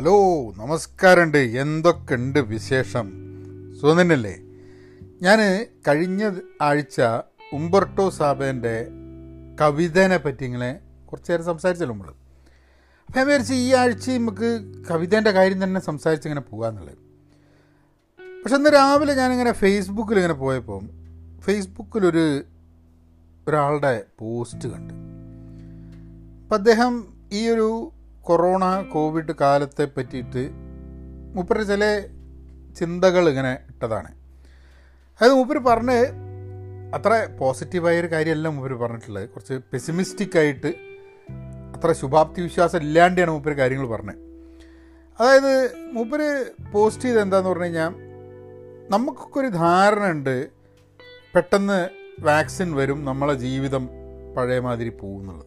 Hello, നമസ്കാരമുണ്ട്. എന്തൊക്കെ ഉണ്ട് വിശേഷം? സുനിനല്ലേ? ഞാൻ കഴിഞ്ഞ ആഴ്ച ഉംബർട്ടോ സാബേൻ്റെ കവിതേനെ പറ്റി ഇങ്ങനെ കുറച്ച് നേരം സംസാരിച്ചല്ലോ നമ്മൾ. അപ്പം ഞാൻ വിചാരിച്ച് ഈ ആഴ്ച നമുക്ക് കവിതേൻ്റെ കാര്യം തന്നെ സംസാരിച്ചിങ്ങനെ പോകാമെന്നുള്ളത്. പക്ഷെ ഇന്ന് രാവിലെ ഞാനിങ്ങനെ ഫേസ്ബുക്കിലിങ്ങനെ പോയപ്പോൾ ഫേസ്ബുക്കിലൊരാളുടെ പോസ്റ്റ് കണ്ട്. അപ്പം അദ്ദേഹം ഈ ഒരു കൊറോണ കോവിഡ് കാലത്തെ പറ്റിയിട്ട് മൂപ്പര് ചില ചിന്തകൾ ഇങ്ങനെ ഇട്ടതാണ്. അതായത് മൂപ്പര് പറഞ്ഞ് അത്ര പോസിറ്റീവായൊരു കാര്യമല്ല മൂപ്പര് പറഞ്ഞിട്ടുള്ളത്. കുറച്ച് പെസിമിസ്റ്റിക്കായിട്ട്, അത്ര ശുഭാപ്തി വിശ്വാസം ഇല്ലാണ്ടാണ് മൂപ്പര് കാര്യങ്ങൾ പറഞ്ഞത്. അതായത് മൂപ്പര് പോസ്റ്റ് ചെയ്ത് എന്താണെന്ന് പറഞ്ഞു കഴിഞ്ഞാൽ, നമുക്കൊക്കെ ഒരു ധാരണ ഉണ്ട് പെട്ടെന്ന് വാക്സിൻ വരും, നമ്മളെ ജീവിതം പഴയ മാതിരി പോകും എന്നുള്ളത്.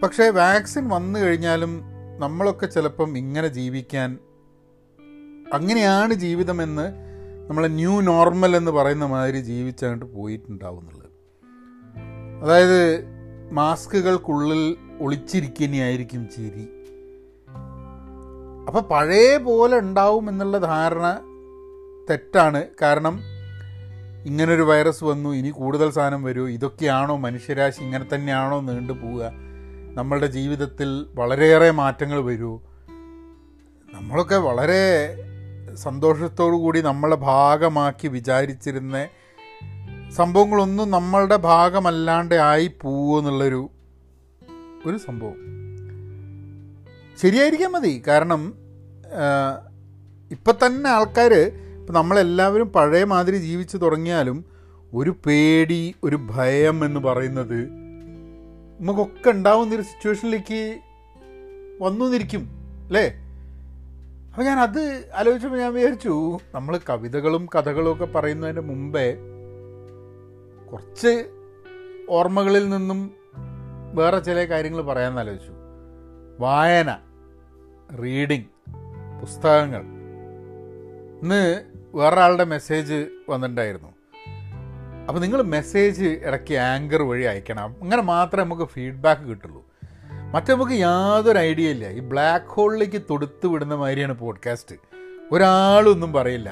പക്ഷേ വാക്സിൻ വന്നു കഴിഞ്ഞാലും നമ്മളൊക്കെ ചിലപ്പം ഇങ്ങനെ ജീവിക്കാൻ, അങ്ങനെയാണ് ജീവിതമെന്ന്, നമ്മളെ ന്യൂ നോർമൽ എന്ന് പറയുന്ന മാതിരി ജീവിച്ചങ്ങോട്ട് പോയിട്ടുണ്ടാവും എന്നുള്ളത്. അതായത് മാസ്കുകൾക്കുള്ളിൽ ഒളിച്ചിരിക്കുന്നതായിരിക്കും ചിരി. അപ്പം പഴയ പോലെ ഉണ്ടാവും എന്നുള്ള ധാരണ തെറ്റാണ്. കാരണം ഇങ്ങനൊരു വൈറസ് വന്നു, ഇനി കൂടുതൽ സാധനം വരൂ, ഇതൊക്കെയാണോ മനുഷ്യരാശി, ഇങ്ങനെ തന്നെയാണോ നീണ്ടു പോവുക, നമ്മളുടെ ജീവിതത്തിൽ വളരെയേറെ മാറ്റങ്ങൾ വരൂ, നമ്മളൊക്കെ വളരെ സന്തോഷത്തോടു കൂടി നമ്മളെ ഭാഗമാക്കി വിചാരിച്ചിരുന്ന സംഭവങ്ങളൊന്നും നമ്മളുടെ ഭാഗമല്ലാണ്ട് ആയി പോവുമെന്നുള്ളൊരു സംഭവം ശരിയായിരിക്കാൻ മതി. കാരണം ഇപ്പം തന്നെ ആൾക്കാർ, ഇപ്പം നമ്മളെല്ലാവരും പഴയ മാതിരി ജീവിച്ചു തുടങ്ങിയാലും ഒരു പേടി, ഒരു ഭയം എന്ന് പറയുന്നത് നമുക്കൊക്കെ ഉണ്ടാവുന്നൊരു സിറ്റുവേഷനിലേക്ക് വന്നു എന്നിരിക്കും, അല്ലേ? അപ്പം ഞാനത് ആലോചിച്ചപ്പോൾ ഞാൻ വിചാരിച്ചു, നമ്മൾ കവിതകളും കഥകളും ഒക്കെ പറയുന്നതിന് മുമ്പേ കുറച്ച് ഓർമ്മകളിൽ നിന്നും വേറെ ചില കാര്യങ്ങൾ പറയാമെന്ന് ആലോചിച്ചു. വായന, റീഡിങ്, പുസ്തകങ്ങൾ. ഇന്ന് വേറൊരാളുടെ മെസ്സേജ് വന്നിട്ടുണ്ടായിരുന്നു. അപ്പോൾ നിങ്ങൾ മെസ്സേജ് ഇടയ്ക്ക് ആങ്കർ വഴി അയക്കണം, അങ്ങനെ മാത്രമേ നമുക്ക് ഫീഡ്ബാക്ക് കിട്ടുള്ളൂ. മറ്റേ നമുക്ക് യാതൊരു ഐഡിയ ഇല്ല. ഈ ബ്ലാക്ക് ഹോളിലേക്ക് തൊടുത്ത് വിടുന്ന മാതിരിയാണ് പോഡ്കാസ്റ്റ്. ഒരാളൊന്നും പറയില്ല,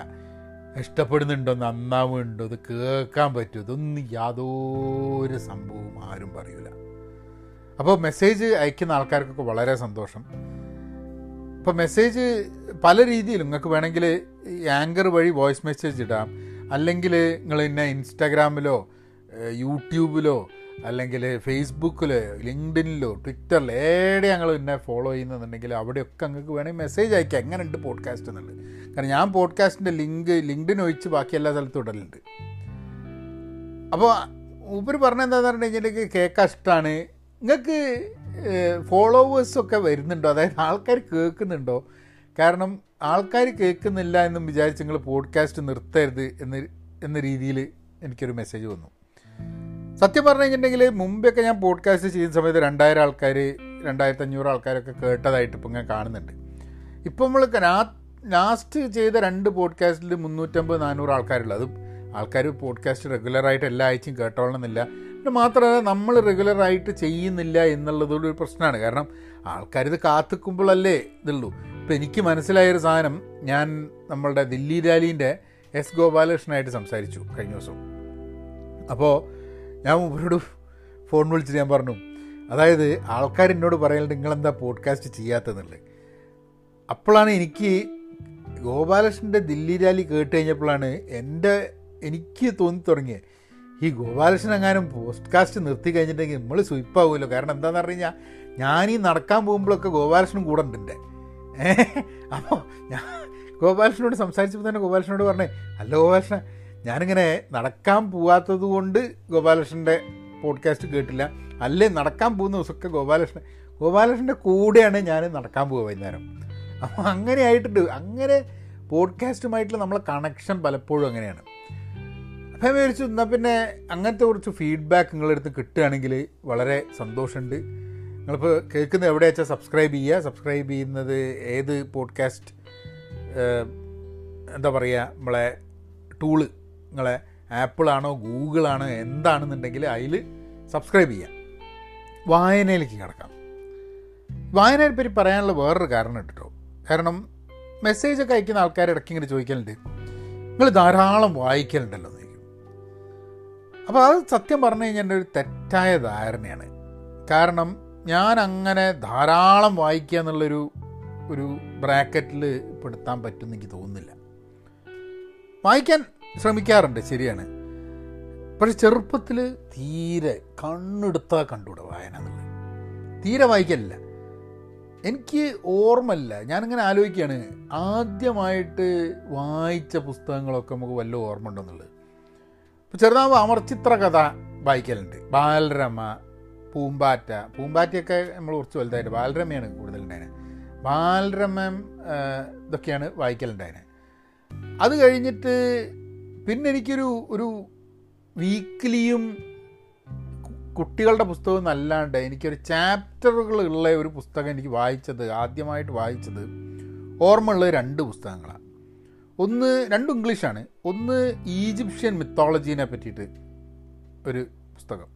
ഇഷ്ടപ്പെടുന്നുണ്ടോ, നന്നാവുന്നുണ്ടോ, ഇത് കേൾക്കാൻ പറ്റുമോ, ഇതൊന്നും യാതൊരു സംഭവവും ആരും പറയില്ല. അപ്പോൾ മെസ്സേജ് അയക്കുന്ന ആൾക്കാർക്കൊക്കെ വളരെ സന്തോഷം. അപ്പോൾ മെസ്സേജ് പല രീതിയിലും നിങ്ങൾക്ക് വേണമെങ്കിൽ ആങ്കർ വഴി വോയിസ് മെസ്സേജ് ഇടാം, അല്ലെങ്കിൽ നിങ്ങൾ എന്നെ ഇൻസ്റ്റാഗ്രാമിലോ യൂട്യൂബിലോ അല്ലെങ്കിൽ ഫേസ്ബുക്കിലോ ലിങ്ക്ഡിനിലോ ട്വിറ്ററിൽ ഏടെ ഞങ്ങൾ എന്നെ ഫോളോ ചെയ്യുന്നുണ്ടെങ്കിൽ അവിടെയൊക്കെ നിങ്ങൾക്ക് വേണമെങ്കിൽ മെസ്സേജ് അയക്കാം, എങ്ങനെയുണ്ട് പോഡ്കാസ്റ്റ് എന്നുള്ളത്. കാരണം ഞാൻ പോഡ്കാസ്റ്റിൻ്റെ ലിങ്ക്ഡിൻ ഒഴിച്ച് ബാക്കി എല്ലാ സ്ഥലത്തും ഇടലുണ്ട്. അപ്പോൾ ഇവർ പറഞ്ഞെന്താണെന്ന് പറഞ്ഞു കഴിഞ്ഞിട്ടുണ്ടെങ്കിൽ കേൾക്കാൻ ഇഷ്ടമാണ്, നിങ്ങൾക്ക് ഫോളോവേഴ്സൊക്കെ വരുന്നുണ്ടോ, അതായത് ആൾക്കാർ കേൾക്കുന്നുണ്ടോ. കാരണം ആൾക്കാർ കേൾക്കുന്നില്ല എന്നും വിചാരിച്ച് നിങ്ങൾ പോഡ്കാസ്റ്റ് നിർത്തരുത് എന്ന രീതിയിൽ എനിക്കൊരു മെസ്സേജ് വന്നു. സത്യം പറഞ്ഞു കഴിഞ്ഞിട്ടുണ്ടെങ്കിൽ മുമ്പൊക്കെ ഞാൻ പോഡ്കാസ്റ്റ് ചെയ്യുന്ന സമയത്ത് 2000 ആൾക്കാർ, 2500 ആൾക്കാരൊക്കെ കേട്ടതായിട്ട് ഇപ്പം ഞാൻ കാണുന്നുണ്ട്. ഇപ്പം നമ്മൾ ലാസ്റ്റ് ചെയ്ത 2 പോഡ്കാസ്റ്റിൽ 350-400 ആൾക്കാരുള്ളൂ. അത് ആൾക്കാർ പോഡ്കാസ്റ്റ് റെഗുലറായിട്ട് എല്ലാ ആഴ്ചയും കേട്ടോളണമെന്നില്ല. പിന്നെ മാത്രമല്ല, നമ്മൾ റെഗുലറായിട്ട് ചെയ്യുന്നില്ല എന്നുള്ളതൊരു പ്രശ്നമാണ്. കാരണം ആൾക്കാരിത് കാത്തിക്കുമ്പോഴല്ലേ ഇതുള്ളൂ. ഇപ്പം എനിക്ക് മനസ്സിലായൊരു സാധനം, ഞാൻ നമ്മളുടെ ദില്ലി രാലീൻ്റെ എസ് ഗോപാലകൃഷ്ണനായിട്ട് സംസാരിച്ചു കഴിഞ്ഞ ദിവസം. അപ്പോൾ ഞാൻ ഇവരോട് ഫോൺ വിളിച്ചിട്ട് ഞാൻ പറഞ്ഞു, അതായത് ആൾക്കാർ എന്നോട് പറയുന്നത് നിങ്ങളെന്താ പോഡ്കാസ്റ്റ് ചെയ്യാത്തതെന്നുള്ളത്. അപ്പോഴാണ് എനിക്ക് ഗോപാലകൃഷ്ണൻ്റെ ദില്ലി രാലി കേട്ട് കഴിഞ്ഞപ്പോഴാണ് എനിക്ക് തോന്നി തുടങ്ങിയത്, ഈ ഗോപാലകൃഷ്ണൻ എങ്ങാനും പോഡ്കാസ്റ്റ് നിർത്തി കഴിഞ്ഞിട്ടുണ്ടെങ്കിൽ നമ്മൾ സ്വീപ്പാവുമല്ലോ. കാരണം എന്താണെന്ന് പറഞ്ഞു കഴിഞ്ഞാൽ, ഞാനീ നടക്കാൻ പോകുമ്പോഴൊക്കെ ഗോപാലകൃഷ്ണൻ കൂടെ ഉണ്ട്. അപ്പോൾ ഞാൻ ഗോപാലകൃഷ്ണനോട് സംസാരിച്ചപ്പോൾ തന്നെ ഗോപാലകൃഷ്ണനോട് പറഞ്ഞേ, അല്ല ഗോപാലകൃഷ്ണൻ, ഞാനിങ്ങനെ നടക്കാൻ പോവാത്തത് കൊണ്ട് ഗോപാലകൃഷ്ണൻ്റെ പോഡ്കാസ്റ്റ് കേട്ടില്ല, അല്ലേ നടക്കാൻ പോകുന്ന ദിവസമൊക്കെ ഗോപാലകൃഷ്ണൻ്റെ കൂടെയാണ് ഞാൻ നടക്കാൻ പോകുക വൈകുന്നേരം. അപ്പോൾ അങ്ങനെ ആയിട്ടുണ്ട്. അങ്ങനെ പോഡ്കാസ്റ്റുമായിട്ടുള്ള നമ്മളെ കണക്ഷൻ പലപ്പോഴും അങ്ങനെയാണ്. അപ്പം ഞാൻ വിചാരിച്ചു, എന്നാൽ പിന്നെ അങ്ങനത്തെ കുറച്ച് ഫീഡ്ബാക്ക് നിങ്ങളെടുത്ത് കിട്ടുകയാണെങ്കിൽ വളരെ സന്തോഷമുണ്ട്. നിങ്ങളിപ്പോൾ കേൾക്കുന്നത് എവിടെ വെച്ചാൽ സബ്സ്ക്രൈബ് ചെയ്യുക. സബ്സ്ക്രൈബ് ചെയ്യുന്നത് ഏത് പോഡ്കാസ്റ്റ് എന്താ പറയുക, നമ്മളെ ടൂള്, നിങ്ങളെ ആപ്പിളാണോ ഗൂഗിളാണോ എന്താണെന്നുണ്ടെങ്കിൽ അതിൽ സബ്സ്ക്രൈബ് ചെയ്യാം. വായനയിലേക്ക് കിടക്കാം. വായനയെപ്പറ്റി പറയാനുള്ള വേറൊരു കാരണം കേട്ടോ. കാരണം മെസ്സേജൊക്കെ അയക്കുന്ന ആൾക്കാർ ഇടയ്ക്ക് ഇങ്ങനെ ചോദിക്കലുണ്ട്, നിങ്ങൾ ധാരാളം വായിക്കലുണ്ടല്ലോ എന്ന് ചോദിക്കും. അപ്പോൾ അത് സത്യം പറഞ്ഞു കഴിഞ്ഞാൽ എൻ്റെ ഒരു തെറ്റായ ധാരണയാണ്. കാരണം ഞാൻ അങ്ങനെ ധാരാളം വായിക്കുക എന്നുള്ളൊരു ബ്രാക്കറ്റിൽ പെടുത്താൻ പറ്റുമെന്ന് എനിക്ക് തോന്നുന്നില്ല. വായിക്കാൻ ശ്രമിക്കാറുണ്ട് ശരിയാണ്, പക്ഷെ ചെറുപ്പത്തിൽ തീരെ കണ്ണെടുത്താൽ കണ്ടുകൂടെ വായന എന്നുള്ളത്, തീരെ വായിക്കലില്ല. എനിക്ക് ഓർമ്മയില്ല, ഞാനിങ്ങനെ ആലോചിക്കുകയാണ് ആദ്യമായിട്ട് വായിച്ച പുസ്തകങ്ങളൊക്കെ നമുക്ക് വല്ല ഓർമ്മ ഉണ്ടെന്നുള്ളത്. ഇപ്പോൾ ചെറുതാകുമ്പോൾ അമർചിത്ര കഥ വായിക്കലുണ്ട്, ബാലരമ, പൂമ്പാറ്റ. പൂമ്പാറ്റയൊക്കെ നമ്മൾ കുറച്ച് വലുതായിട്ട്, ബാലരമയാണ് കൂടുതലുണ്ടായത്, ബാലരമ ഇതൊക്കെയാണ് വായിക്കലുണ്ടായത്. അത് കഴിഞ്ഞിട്ട് പിന്നെ എനിക്കൊരു വീക്കിലിയും കുട്ടികളുടെ പുസ്തകമൊന്നും അല്ലാണ്ട് എനിക്കൊരു ചാപ്റ്ററുകളുള്ള ഒരു പുസ്തകം എനിക്ക് വായിച്ചത്, ആദ്യമായിട്ട് വായിച്ചത് ഓർമ്മയുള്ള രണ്ട് പുസ്തകങ്ങളാണ്. ഒന്ന് രണ്ടും ഇംഗ്ലീഷാണ്. ഒന്ന് ഈജിപ്ഷ്യൻ മിത്തോളജീനെ പറ്റിയിട്ട് ഒരു പുസ്തകം.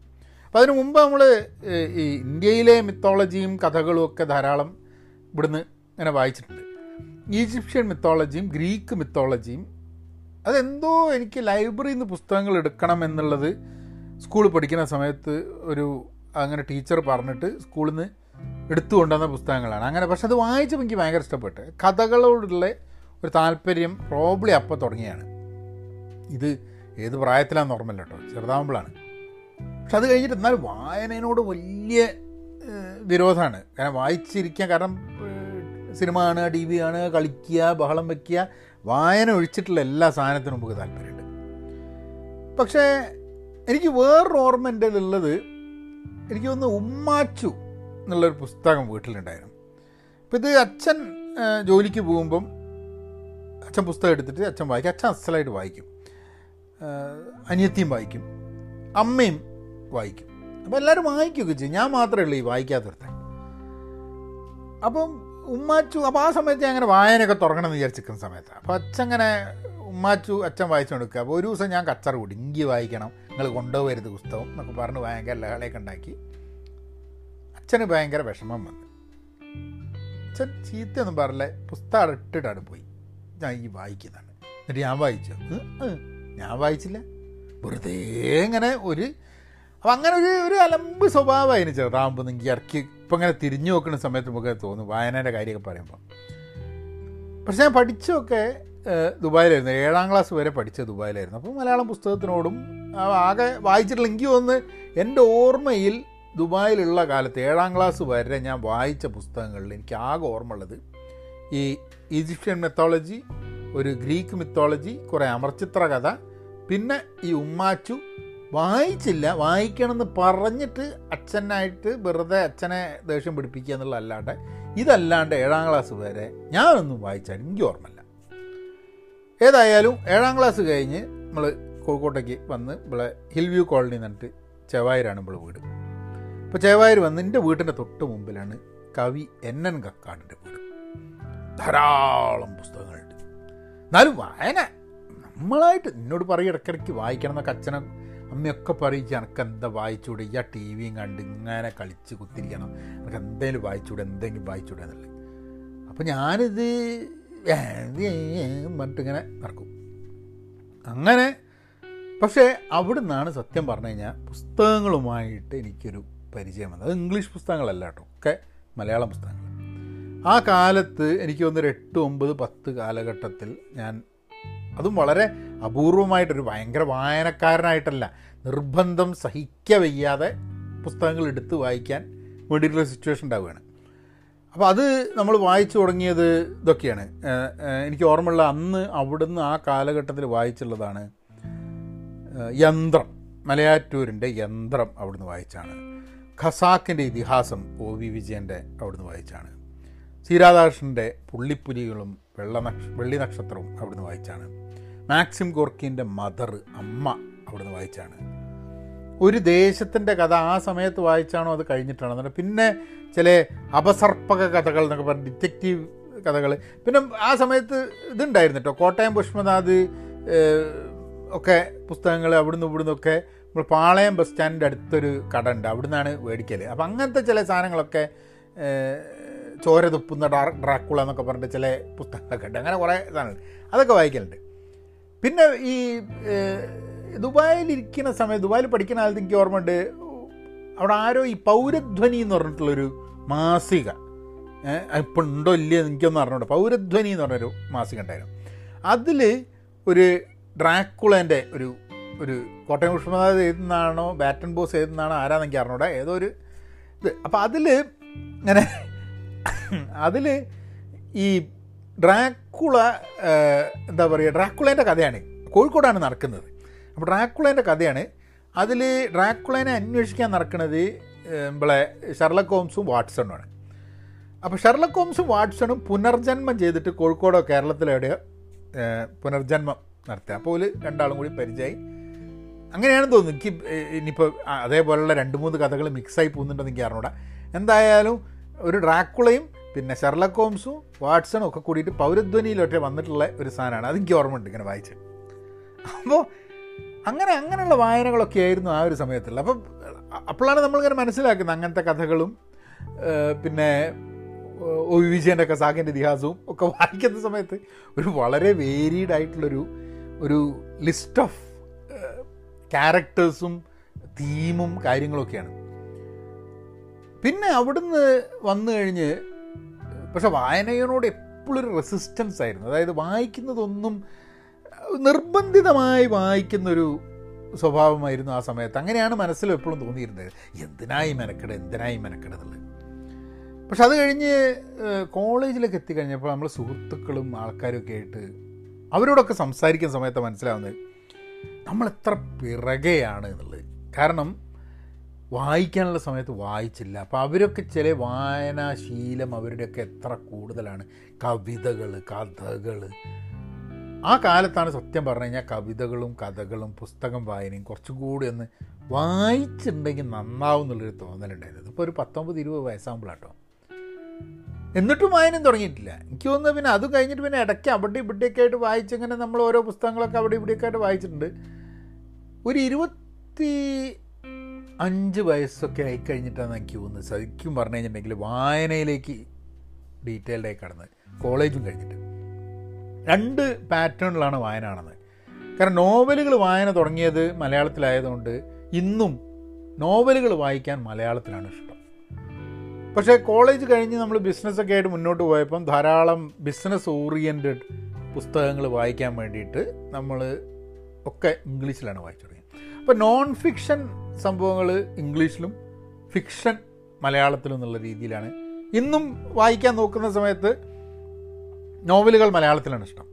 അപ്പോൾ അതിന് മുമ്പ് നമ്മൾ ഈ ഇന്ത്യയിലെ മിത്തോളജിയും കഥകളും ഒക്കെ ധാരാളം ഇവിടുന്ന് ഇങ്ങനെ വായിച്ചിട്ടുണ്ട്. ഈജിപ്ഷ്യൻ മിത്തോളജിയും ഗ്രീക്ക് മിത്തോളജിയും അതെന്തോ എനിക്ക് ലൈബ്രറിയിൽ നിന്ന് പുസ്തകങ്ങൾ എടുക്കണം എന്നുള്ളത് സ്കൂളിൽ പഠിക്കുന്ന സമയത്ത് ഒരു അങ്ങനെ ടീച്ചർ പറഞ്ഞിട്ട് സ്കൂളിൽ നിന്ന് എടുത്തു കൊണ്ടുവന്ന പുസ്തകങ്ങളാണ്. അങ്ങനെ പക്ഷെ അത് വായിച്ചപ്പോൾ എനിക്ക് ഭയങ്കര ഇഷ്ടപ്പെട്ട് കഥകളോടുള്ള ഒരു താല്പര്യം പ്രോബ്ലി അപ്പോൾ തുടങ്ങിയാണ്. ഇത് ഏത് പ്രായത്തിലാണെന്ന് ഓർമ്മയില്ല കേട്ടോ, ചെറുതാകുമ്പോഴാണ്. പക്ഷെ അത് കഴിഞ്ഞിട്ട് എന്നാലും വായനയോട് വലിയ വിരോധമാണ്. കാരണം വായിച്ചിരിക്കുക, കാരണം സിനിമ കാണുക, ടി വി കാണുക, കളിക്കുക, ബഹളം വയ്ക്കുക, വായന ഒഴിച്ചിട്ടുള്ള എല്ലാ സാധനത്തിനും നമുക്ക് താല്പര്യമുണ്ട്. പക്ഷേ എനിക്ക് വേറൊരു ഓർമ്മ എൻ്റെ ഉള്ളത്, എനിക്ക് തോന്നുന്നു ഉമ്മാച്ചു എന്നുള്ളൊരു പുസ്തകം വീട്ടിലുണ്ടായിരുന്നു. അപ്പോൾ ഇത് അച്ഛൻ ജോലിക്ക് പോകുമ്പം അച്ഛൻ പുസ്തകം എടുത്തിട്ട് അച്ഛൻ വായിക്കും. അച്ഛൻ അസലായിട്ട് വായിക്കും, അനിയത്തിയും വായിക്കും, അമ്മയും വായിക്കും. അപ്പോൾ എല്ലാവരും വായിക്കുകയൊക്കെ ചെയ്യും. ഞാൻ മാത്രമേ ഉള്ളൂ ഈ വായിക്കാത്തവരുടെ. അപ്പം ഉമ്മാച്ചു, അപ്പോൾ ആ സമയത്ത് ഞാൻ അങ്ങനെ വായനയൊക്കെ തുറക്കണം എന്ന് വിചാരിച്ചിരിക്കുന്ന സമയത്താണ്. അപ്പോൾ അച്ഛങ്ങനെ ഉമ്മാച്ചു അച്ഛൻ വായിച്ചു കൊടുക്കുക. അപ്പോൾ ഒരു ദിവസം ഞാൻ കച്ചറ കൂടി, ഇങ്കി വായിക്കണം, നിങ്ങൾ കൊണ്ടുപോകരുത് പുസ്തകം എന്നൊക്കെ പറഞ്ഞ് ഭയങ്കര ലഹളയൊക്കെ ഉണ്ടാക്കി. അച്ഛന് ഭയങ്കര വിഷമം വന്നു. അച്ഛൻ ചീത്തയൊന്നും പറഞ്ഞില്ല, പുസ്തകം ഇട്ടിട്ടാണ് പോയി. ഞാൻ ഈ വായിക്കുന്നതാണ്, എന്നിട്ട് ഞാൻ വായിച്ചു, ഞാൻ വായിച്ചില്ല, വെറുതെ ഇങ്ങനെ ഒരു അപ്പം അങ്ങനെ ഒരു ഒരു അലമ്പ് സ്വഭാവമായിരുന്നു ചെറുതാകുമ്പോൾ. എനിക്ക് ഇറക്കി ഇപ്പം ഇങ്ങനെ തിരിഞ്ഞു നോക്കുന്ന സമയത്ത് നമുക്ക് തോന്നും വായനയുടെ കാര്യമൊക്കെ പറയുമ്പോൾ. പക്ഷെ ഞാൻ പഠിച്ചൊക്കെ ദുബായിലായിരുന്നു, 7ാം ക്ലാസ് വരെ പഠിച്ച ദുബായിലായിരുന്നു. അപ്പോൾ മലയാളം പുസ്തകത്തിനോടും ആകെ വായിച്ചിട്ടില്ലെങ്കിൽ ഒന്ന് എൻ്റെ ഓർമ്മയിൽ ദുബായിലുള്ള കാലത്ത് 7ാം ക്ലാസ് വരെ ഞാൻ വായിച്ച പുസ്തകങ്ങളിൽ എനിക്ക് ആകെ ഓർമ്മയുള്ളത് ഈ ഈജിപ്ഷ്യൻ മിത്തോളജി, ഒരു ഗ്രീക്ക് മിത്തോളജി, കുറേ അമർചിത്ര കഥ, പിന്നെ ഈ ഉമ്മാച്ചു. വായിച്ചില്ല, വായിക്കണമെന്ന് പറഞ്ഞിട്ട് അച്ഛനായിട്ട് വെറുതെ അച്ഛനെ ദേഷ്യം പിടിപ്പിക്കുക എന്നുള്ള അല്ലാണ്ട്, ഇതല്ലാണ്ട് 7ാം ക്ലാസ് വരെ ഞാനൊന്നും വായിച്ചാൽ എനിക്ക് ഓർമ്മയില്ല. ഏതായാലും 7ാം ക്ലാസ് കഴിഞ്ഞ് നമ്മൾ കോഴിക്കോട്ടേക്ക് വന്ന് ഇവിടെ ഹിൽ വ്യൂ കോളനി എന്നിട്ട് ചേവായൂരാണ് നമ്മൾ വീട്. അപ്പോൾ ചേവായൂർ വന്ന് എൻ്റെ വീട്ടിൻ്റെ തൊട്ട് മുമ്പിലാണ് കവി N. N. കക്കാടിൻ്റെ വീട്. ധാരാളം പുസ്തകങ്ങളുണ്ട്. എന്നാലും വായന നമ്മളായിട്ട് എന്നോട് പറയും ഇടയ്ക്കിടയ്ക്ക് വായിക്കണം എന്നൊക്കെ അച്ഛനും അമ്മയൊക്കെ പറയിച്ച്, എനിക്ക് എന്താ വായിച്ചുകൂടെ, ഈ ടി വിയും കണ്ട് ഇങ്ങനെ കളിച്ച് കുത്തിരിക്കണം, എനിക്ക് എന്തെങ്കിലും വായിച്ചുകൂടെ, എന്തെങ്കിലും വായിച്ചുകൂടെ എന്നുള്ളത്. അപ്പോൾ ഞാനിത് പറഞ്ഞിട്ടിങ്ങനെ നടക്കും അങ്ങനെ. പക്ഷേ അവിടെ നിന്നാണ് സത്യം പറഞ്ഞു കഴിഞ്ഞാൽ പുസ്തകങ്ങളുമായിട്ട് എനിക്കൊരു പരിചയം വന്നത്. അത് ഇംഗ്ലീഷ് പുസ്തകങ്ങളല്ല കേട്ടോ, ഒക്കെ മലയാളം പുസ്തകങ്ങൾ. ആ കാലത്ത് എനിക്ക് തോന്നുന്നൊരു 8, 9, 10 കാലഘട്ടത്തിൽ ഞാൻ അതും വളരെ അപൂർവമായിട്ടൊരു ഭയങ്കര വായനക്കാരനായിട്ടല്ല, നിർബന്ധം സഹിക്ക വയ്യാതെ പുസ്തകങ്ങൾ എടുത്ത് വായിക്കാൻ വേണ്ടിയിട്ടുള്ള സിറ്റുവേഷൻ ഉണ്ടാവുകയാണ്. അപ്പോൾ അത് നമ്മൾ വായിച്ചു തുടങ്ങിയത് ഇതൊക്കെയാണ് എനിക്ക് ഓർമ്മയുള്ള. അന്ന് അവിടുന്ന് ആ കാലഘട്ടത്തിൽ വായിച്ചുള്ളതാണ് യന്ത്രം, മലയാറ്റൂരിൻ്റെ യന്ത്രം അവിടുന്ന് വായിച്ചാണ്. ഖസാക്കിൻ്റെ ഇതിഹാസം O. V. വിജയൻ്റെ അവിടുന്ന് വായിച്ചാണ്. ശ്രീരാധാകൃഷ്ണൻ്റെ പുള്ളിപ്പുലികളും വെള്ളി നക്ഷത്രവും അവിടുന്ന് വായിച്ചാണ്. മാക്സിം ഗോർക്കിൻ്റെ മദർ, അമ്മ അവിടുന്ന് വായിച്ചാണ്. ഒരു ദേശത്തിൻ്റെ കഥ ആ സമയത്ത് വായിച്ചാണോ അത് കഴിഞ്ഞിട്ടാണോ എന്നുള്ളത്. പിന്നെ ചില അപസർപ്പക കഥകൾ എന്നൊക്കെ പറഞ്ഞ് ഡിറ്റക്റ്റീവ് കഥകൾ. പിന്നെ ആ സമയത്ത് ഇതുണ്ടായിരുന്നു കേട്ടോ, കോട്ടയം പുഷ്പനാഥ് ഒക്കെ പുസ്തകങ്ങൾ അവിടുന്ന് ഇവിടുന്നൊക്കെ. നമ്മൾ പാളയം ബസ് സ്റ്റാൻഡിൻ്റെ അടുത്തൊരു കട ഉണ്ട്, അവിടുന്നാണ് മേടിക്കൽ. അപ്പം അങ്ങനത്തെ ചില സാധനങ്ങളൊക്കെ ചോര തുപ്പുന്ന ഡ്രാക്കുള എന്നൊക്കെ പറഞ്ഞിട്ട് ചില പുസ്തകങ്ങളൊക്കെ ഉണ്ട്. അങ്ങനെ കുറേ സാധനമുണ്ട്, അതൊക്കെ വായിക്കലുണ്ട്. പിന്നെ ഈ ദുബായിലിരിക്കുന്ന സമയത്ത്, ദുബായിൽ പഠിക്കുന്ന കാലത്ത് എനിക്ക് ഓർമ്മയുണ്ട്, അവിടെ ആരോ ഈ പൗരധ്വനി എന്ന് പറഞ്ഞിട്ടുള്ളൊരു മാസിക, ഇപ്പം ഉണ്ടോ ഇല്ലയോ എനിക്കൊന്നും അറിഞ്ഞോട്ടോ, പൗരധ്വനി എന്ന് പറഞ്ഞൊരു മാസിക ഉണ്ടായിരുന്നു. അതിൽ ഒരു ഡ്രാക്കുളേൻ്റെ ഒരു കോട്ടയം പുഷ്പനാഥ് എഴുതുന്നതാണോ ബാറ്റൻ ബോസ് എഴുതുന്നതാണോ ആരാന്ന് എനിക്ക് അറിഞ്ഞൂടെ, ഏതോ ഒരു ഇത്. അപ്പം അതിൽ ഈ ഡ്രാക്കുള, എന്താ പറയുക, ഡ്രാക്കുളേൻ്റെ കഥയാണ്, കോഴിക്കോടാണ് നടക്കുന്നത്. അപ്പോൾ ഡ്രാക്കുളേൻ്റെ കഥയാണ്. അതിൽ ഡ്രാക്കുളേനെ അന്വേഷിക്കാൻ നടക്കുന്നത് നമ്മളെ ഷെർലക് ഹോംസും വാട്സണുമാണ്. അപ്പോൾ ഷെർലക് ഹോംസും വാട്സണും പുനർജന്മം ചെയ്തിട്ട് കോഴിക്കോടോ കേരളത്തിലോ എവിടെയോ പുനർജന്മം നടത്തുക. അപ്പോൾ ഒരു രണ്ടാളും കൂടി പരിചയമായി, അങ്ങനെയാണെന്ന് തോന്നുന്നു എനിക്ക്. ഇനിയിപ്പോൾ അതേപോലെയുള്ള രണ്ട് മൂന്ന് കഥകൾ മിക്സായി പോകുന്നുണ്ടെന്ന് എനിക്ക് അറിഞ്ഞൂടാ. എന്തായാലും ഒരു ഡ്രാക്കുളയും പിന്നെ ഷെർലക് ഹോംസും വാട്സണും ഒക്കെ കൂടിയിട്ട് പൗരധ്വനിയിലൊക്കെ വന്നിട്ടുള്ള ഒരു സാധനമാണ്. അതെനിക്ക് ഓർമ്മയുണ്ട് ഇങ്ങനെ വായിച്ച്. അപ്പോൾ അങ്ങനെയുള്ള വായനകളൊക്കെ ആയിരുന്നു ആ ഒരു സമയത്തുള്ള. അപ്പോഴാണ് നമ്മളിങ്ങനെ മനസ്സിലാക്കുന്നത് അങ്ങനത്തെ കഥകളും പിന്നെ ഒ വി വിജയൻ്റെ ഒക്കെ സാഹിത്യ ഇതിഹാസവും ഒക്കെ വായിക്കുന്ന സമയത്ത് ഒരു വളരെ വേരീഡ് ആയിട്ടുള്ളൊരു ലിസ്റ്റ് ഓഫ് ക്യാരക്ടേഴ്സും തീമും കാര്യങ്ങളൊക്കെയാണ്. പിന്നെ അവിടുന്ന് വന്നു കഴിഞ്ഞ് പക്ഷെ വായനയോട് എപ്പോഴൊരു റെസിസ്റ്റൻസ് ആയിരുന്നു. അതായത് വായിക്കുന്നതൊന്നും നിർബന്ധിതമായി വായിക്കുന്നൊരു സ്വഭാവമായിരുന്നു ആ സമയത്ത്. അങ്ങനെയാണ് മനസ്സിൽ എപ്പോഴും തോന്നിയിരുന്നത്, എന്തിനായി മെനക്കെടുക എന്നുള്ളത്. പക്ഷെ അത് കഴിഞ്ഞ് കോളേജിലേക്ക് എത്തിക്കഴിഞ്ഞപ്പോൾ നമ്മൾ സുഹൃത്തുക്കളും ആൾക്കാരും ഒക്കെ ആയിട്ട് അവരോടൊക്കെ സംസാരിക്കുന്ന സമയത്ത് മനസ്സിലാവുന്നത് നമ്മളെത്ര പിറകെയാണ് എന്നുള്ളത്. കാരണം വായിക്കാനുള്ള സമയത്ത് വായിച്ചില്ല. അപ്പോൾ അവരൊക്കെ ചില വായനാശീലം അവരുടെയൊക്കെ എത്ര കൂടുതലാണ്. കവിതകൾ, കഥകൾ, ആ കാലത്താണ് സത്യം പറഞ്ഞു കഴിഞ്ഞാൽ കവിതകളും കഥകളും പുസ്തകം വായനയും കുറച്ചുകൂടി ഒന്ന് വായിച്ചിട്ടുണ്ടെങ്കിൽ നന്നാവും എന്നുള്ളൊരു തോന്നലുണ്ടായിരുന്നു. ഇപ്പോൾ ഒരു 19-20 വയസ്സാകുമ്പോഴാട്ടോ. എന്നിട്ടും വായനയും തുടങ്ങിയിട്ടില്ല എനിക്ക് തോന്നുന്നത്. പിന്നെ അത് കഴിഞ്ഞിട്ട് പിന്നെ ഇടയ്ക്ക് അവിടെ ഇവിടെയൊക്കെ ആയിട്ട് വായിച്ചിങ്ങനെ നമ്മൾ ഓരോ പുസ്തകങ്ങളൊക്കെ അവിടെ ഇവിടെയൊക്കെ ആയിട്ട് വായിച്ചിട്ടുണ്ട്. ഒരു 25 വയസ്സൊക്കെ ആയിക്കഴിഞ്ഞിട്ടാണ് എനിക്ക് തോന്നുന്നത് ശരിക്കും പറഞ്ഞു കഴിഞ്ഞിട്ടുണ്ടെങ്കിൽ വായനയിലേക്ക് ഡീറ്റെയിൽഡായി കടന്നത്. കോളേജും കഴിഞ്ഞിട്ട് 2 പാറ്റേണിലാണ് വായന കാണുന്നത്. കാരണം നോവലുകൾ വായന തുടങ്ങിയത് മലയാളത്തിലായതുകൊണ്ട് ഇന്നും നോവലുകൾ വായിക്കാൻ മലയാളത്തിലാണ് ഇഷ്ടം. പക്ഷേ കോളേജ് കഴിഞ്ഞ് നമ്മൾ ബിസിനസ്സൊക്കെ ആയിട്ട് മുന്നോട്ട് പോയപ്പം ധാരാളം ബിസിനസ് ഓറിയൻറ്റഡ് പുസ്തകങ്ങൾ വായിക്കാൻ വേണ്ടിയിട്ട് നമ്മൾ ഒക്കെ ഇംഗ്ലീഷിലാണ് വായിച്ചു തുടങ്ങിയത്. അപ്പോൾ നോൺ ഫിക്ഷൻ സംഭവങ്ങൾ ഇംഗ്ലീഷിലും ഫിക്ഷൻ മലയാളത്തിലും എന്നുള്ള രീതിയിലാണ് ഇന്നും വായിക്കാൻ നോക്കുന്ന സമയത്ത് നോവലുകൾ മലയാളത്തിലാണ് ഇഷ്ടം.